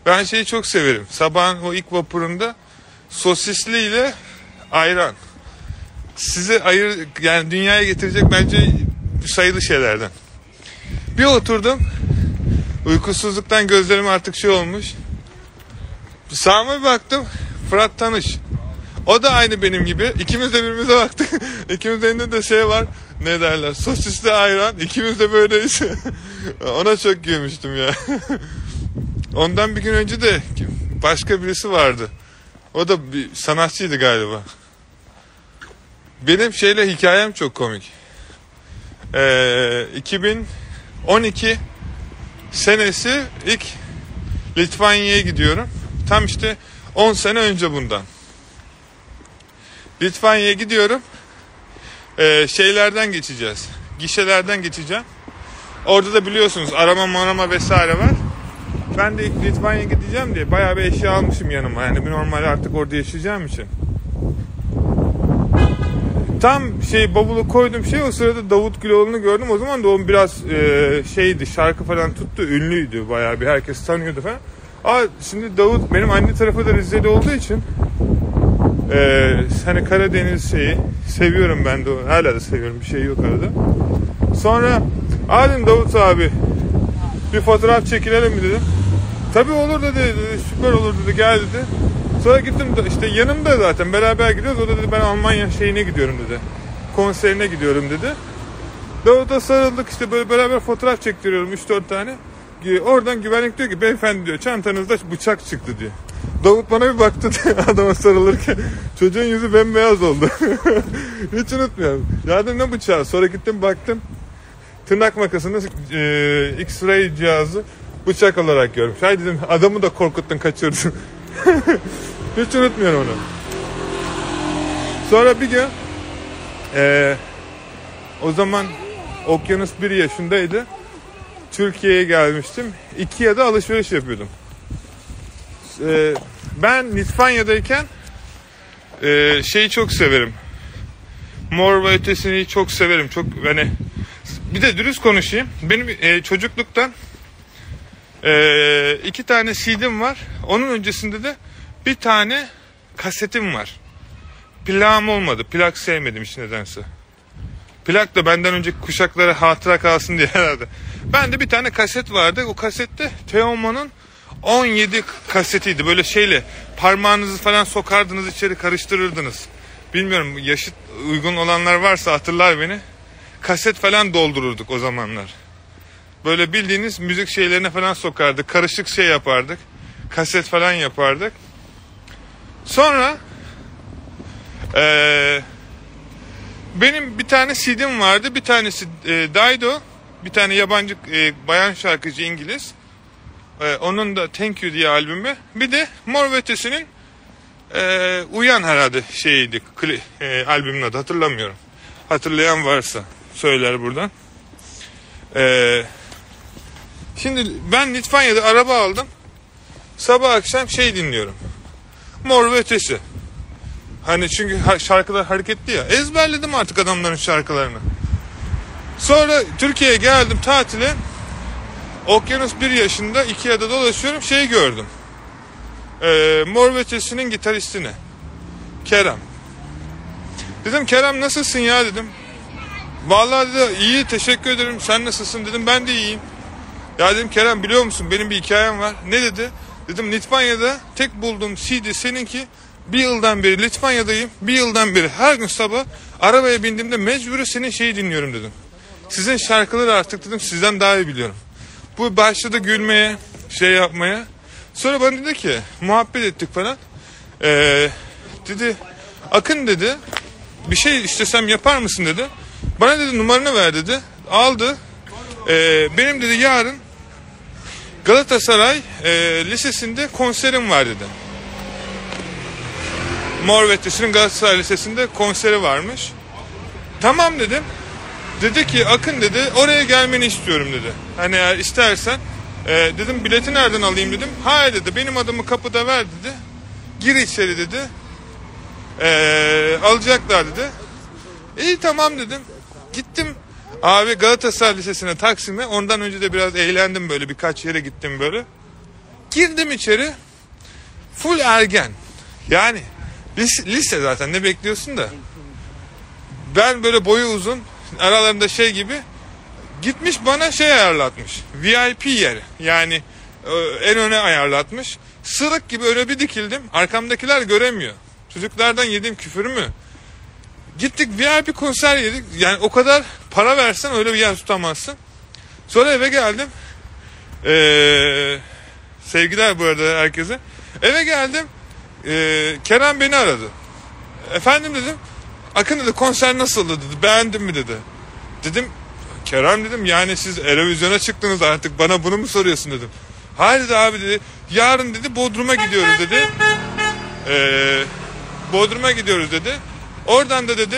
Ben şeyi çok severim. Sabahın o ilk vapurunda sosisli ile ayran. Sizi yani dünyaya getirecek bence sayılı şeylerden. Bir oturdum. Uykusuzluktan gözlerim artık şey olmuş. Sağıma bir baktım. Fırat Tanış. O da aynı benim gibi. İkimiz de birbirimize baktık. İkimiz elinde de şey var. Ne derler? Sosisli ayran. İkimiz de böyleyiz. Ona çok gülmüştüm ya. Ondan bir gün önce de başka birisi vardı. O da bir sanatçıydı galiba. Benim şeyle hikayem çok komik. 2012 senesi ilk Litvanya'ya gidiyorum. Tam işte 10 sene önce bundan. Litvanya'ya gidiyorum. Şeylerden geçeceğiz. Gişelerden geçeceğim. Orada da biliyorsunuz arama vesaire var. Ben de ilk Litvanya'ya gideceğim diye bayağı bir eşya almışım yanıma. Yani bir normal artık orada yaşayacağım için. Tam bavulu koydum o sırada Davut Güloğlu'nu gördüm. O zaman da onun biraz şarkı falan tuttu. Ünlüydü bayağı bir, herkes tanıyordu falan. Şimdi Davut benim anne tarafı da Rizeli olduğu için hani Karadeniz seviyorum ben de, hala da seviyorum, bir şey yok arada. Sonra dedim Davut abi bir fotoğraf çekilelim mi dedim. Tabii olur dedi, süper olur dedi, gel dedi. Sonra gittim yanımda zaten beraber gidiyoruz. O da dedi ben Almanya gidiyorum dedi. Konserine gidiyorum dedi. Davut'a sarıldık böyle beraber fotoğraf çektiriyorum 3-4 tane. Oradan güvenlik diyor ki beyefendi diyor çantanızda bıçak çıktı diyor. Davut bana bir baktı adama sarılırken. Çocuğun yüzü bembeyaz oldu. Hiç unutmuyorum. Ya dedim ne bıçağı? Sonra gittim baktım. Tırnak makasının X-ray cihazı bıçak olarak görmüş. Hay dedim adamı da korkuttun, kaçırdın. Hiç unutmuyorum onu. Sonra bir gün o zaman Okyanus 1 yaşındaydı. Türkiye'ye gelmiştim. İkea'da alışveriş yapıyordum. Ben Litvanya'dayken çok severim. Mor ve Ötesi'ni çok severim. Çok hani bir de dürüst konuşayım. Benim çocukluktan 2 tane CD'm var. Onun öncesinde de bir tane kasetim var. Plağım olmadı. Plak sevmedim hiç nedense. Plak da benden önceki kuşaklara hatıra kalsın diye herhalde. Bende bir tane kaset vardı. O kasette Teoman'ın 17 kasetiydi. Böyle parmağınızı falan sokardınız içeri, karıştırırdınız. Bilmiyorum, yaşıt uygun olanlar varsa hatırlar beni. Kaset falan doldururduk o zamanlar. Böyle bildiğiniz müzik şeylerine falan sokardık. Karışık yapardık. Kaset falan yapardık. Sonra benim bir tane CD'm vardı. Bir tanesi Dido. Bir tane yabancı bayan şarkıcı, İngiliz. Onun da Thank You diye albümü. Bir de Mor ve Ötesi'nin Uyan herhalde albümün adı, hatırlamıyorum. Hatırlayan varsa söyler buradan. Şimdi ben Litvanya'da araba aldım. Sabah akşam dinliyorum. Mor ve Ötesi. Hani çünkü şarkılar hareketli ya. Ezberledim artık adamların şarkılarını. Sonra Türkiye'ye geldim tatile. Okyanus 1 yaşında İkea'da dolaşıyorum. Gördüm. Mor ve Ötesi'nin gitaristini. Kerem. Dedim Kerem nasılsın ya dedim. Vallahi dedi iyi teşekkür ederim, sen nasılsın dedim. Ben de iyiyim. Ya dedim Kerem biliyor musun benim bir hikayem var. Ne dedi? Dedim Litvanya'da tek bulduğum CD seninki. Bir yıldan beri Litvanya'dayım. Bir yıldan beri her gün sabah arabaya bindiğimde mecburi senin dinliyorum dedim. Sizin şarkıları artık dedim sizden daha iyi biliyorum. Bu başladı gülmeye, yapmaya. Sonra bana dedi ki muhabbet ettik falan. Dedi Akın dedi bir istesem yapar mısın dedi. Bana dedi numaranı ver dedi. Aldı. Benim dedi yarın Galatasaray Lisesi'nde konserim var dedi. Mor ve Ötesi'nin Galatasaray Lisesi'nde konseri varmış. Tamam dedim. Dedi ki Akın dedi oraya gelmeni istiyorum dedi. Hani eğer istersen dedim bileti nereden alayım dedim. Hayır dedi benim adımı kapıda ver dedi. Gir içeri dedi. Alacaklar dedi. İyi tamam dedim. Gittim abi Galatasaray Lisesi'ne, Taksim'e. Ondan önce de biraz eğlendim böyle, birkaç yere gittim böyle. Girdim içeri. Full ergen. Yani lise zaten ne bekliyorsun da. Ben böyle boyu uzun, aralarında gibi gitmiş bana ayarlatmış. VIP yeri. Yani en öne ayarlatmış. Sırık gibi öyle bir dikildim. Arkamdakiler göremiyor. Çocuklardan yediğim küfür mü? Gittik VIP konser yedik. Yani o kadar para versen öyle bir yer tutamazsın. Sonra eve geldim. Sevgiler bu arada herkese. Eve geldim. Kerem beni aradı. Efendim dedim. Akın dedi konser nasıldı dedi. Beğendin mi dedi. Dedim Kerem dedim yani siz televizyona çıktınız artık, bana bunu mu soruyorsun dedim. Hayır dedi abi dedi. Yarın dedi Bodrum'a gidiyoruz dedi. Oradan da dedi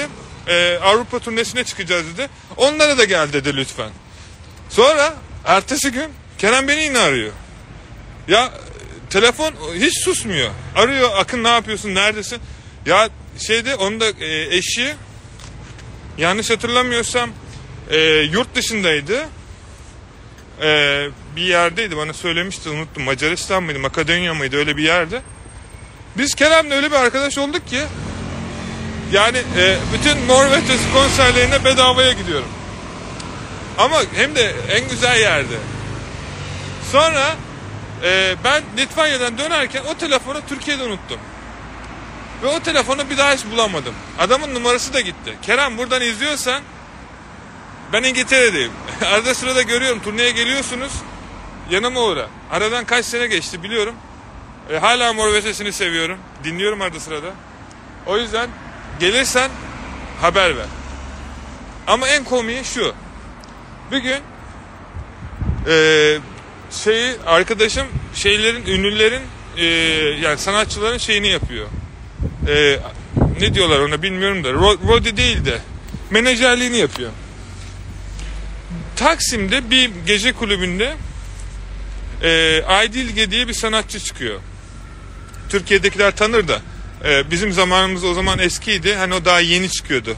Avrupa turnesine çıkacağız dedi. Onlara da gel dedi lütfen. Sonra ertesi gün Kerem beni yine arıyor. Ya telefon hiç susmuyor. Arıyor, Akın ne yapıyorsun, neredesin? Ya şeyde onun da eşi yanlış hatırlamıyorsam yurt dışındaydı. Bir yerdeydi, bana söylemişti, unuttum. Macaristan mıydı, Makedonya mıydı, öyle bir yerde. Biz Kerem'le öyle bir arkadaş olduk ki yani bütün Mor ve Ötesi konserlerine bedavaya gidiyorum. Ama hem de en güzel yerde. Sonra ben Litvanya'dan dönerken o telefonu Türkiye'de unuttum. Ve o telefonu bir daha hiç bulamadım. Adamın numarası da gitti. Kerem, buradan izliyorsan ben İngiltere'deyim. Arada sırada görüyorum, turneye geliyorsunuz. Yanıma uğra. Aradan kaç sene geçti biliyorum. Hala Mor ve Ötesi'ni seviyorum. Dinliyorum arada sırada. O yüzden gelirsen haber ver. Ama en komiği şu. Bir gün arkadaşım ünlülerin yani sanatçıların şeyini yapıyor. Ne diyorlar ona bilmiyorum da. Rodi değil de menajerliğini yapıyor. Taksim'de bir gece kulübünde Aydilgen diye bir sanatçı çıkıyor. Türkiye'dekiler tanır da bizim zamanımız o zaman eskiydi. Hani o daha yeni çıkıyordu.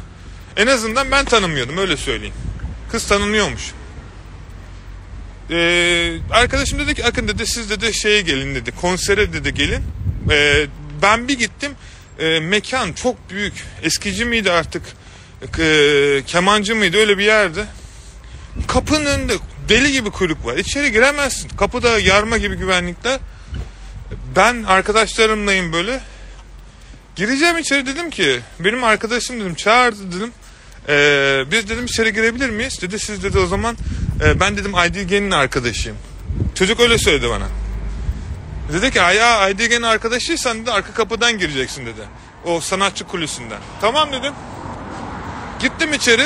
En azından ben tanımıyordum, öyle söyleyeyim. Kız tanınıyormuş. Arkadaşım dedi ki Akın dedi siz dedi şeye gelin dedi. Konsere dedi gelin. Ben bir gittim. Mekan çok büyük. Eskici miydi artık? Kemancı mıydı? Öyle bir yerdi. Kapının önünde deli gibi kuyruk var. İçeri giremezsin. Kapıda yarma gibi güvenlikler. Ben arkadaşlarımlayım böyle. Gireceğim içeri, dedim ki benim arkadaşım dedim çağırdı dedim. Biz dedim içeri girebilir miyiz? Dedi siz dedi o zaman ben dedim Aydilgen'in arkadaşıyım. Çocuk öyle söyledi bana. Dedi ki ya Aydilgen'in arkadaşıysan dedi arka kapıdan gireceksin dedi. O sanatçı kulüsünden. Tamam dedim. Gittim içeri.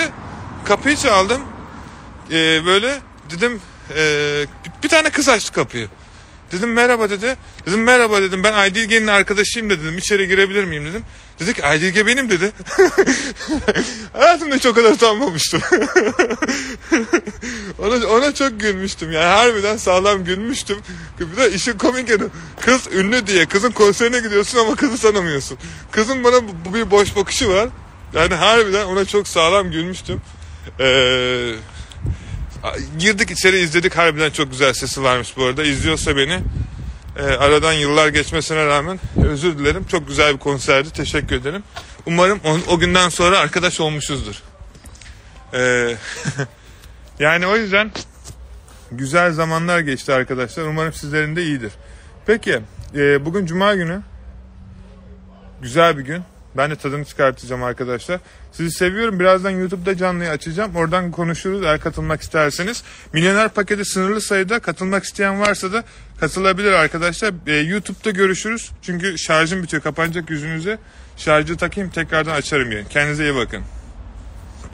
Kapıyı çaldım. Böyle dedim bir tane kız açtı kapıyı. Dedim merhaba dedi. Dedim merhaba dedim ben Aydilgen'in arkadaşıyım dedim. İçeri girebilir miyim dedim. Dedi ki Aydilgen benim dedi. Hayatımda hiç o kadar utanmamıştım. ona çok gülmüştüm. Yani harbiden sağlam gülmüştüm. Bir de işin komik yanı. Kız ünlü diye kızın konserine gidiyorsun ama kızı tanımıyorsun. Kızın bana bir boş bakışı var. Yani harbiden ona çok sağlam gülmüştüm. Girdik içeri izledik, harbiden çok güzel sesi varmış bu arada. İzliyorsa beni aradan yıllar geçmesine rağmen özür dilerim. Çok güzel bir konserdi, teşekkür ederim. Umarım o günden sonra arkadaş olmuşuzdur. Yani o yüzden güzel zamanlar geçti arkadaşlar. Umarım sizlerin de iyidir. Peki bugün Cuma günü, güzel bir gün. Ben de tadını çıkartacağım arkadaşlar. Sizi seviyorum. Birazdan YouTube'da canlıyı açacağım. Oradan konuşuruz eğer katılmak isterseniz. Milyoner paketi sınırlı sayıda. Katılmak isteyen varsa da katılabilir arkadaşlar. YouTube'da görüşürüz. Çünkü şarjım bitiyor. Kapanacak yüzünüze. Şarjı takayım, tekrardan açarım yayın. Kendinize iyi bakın.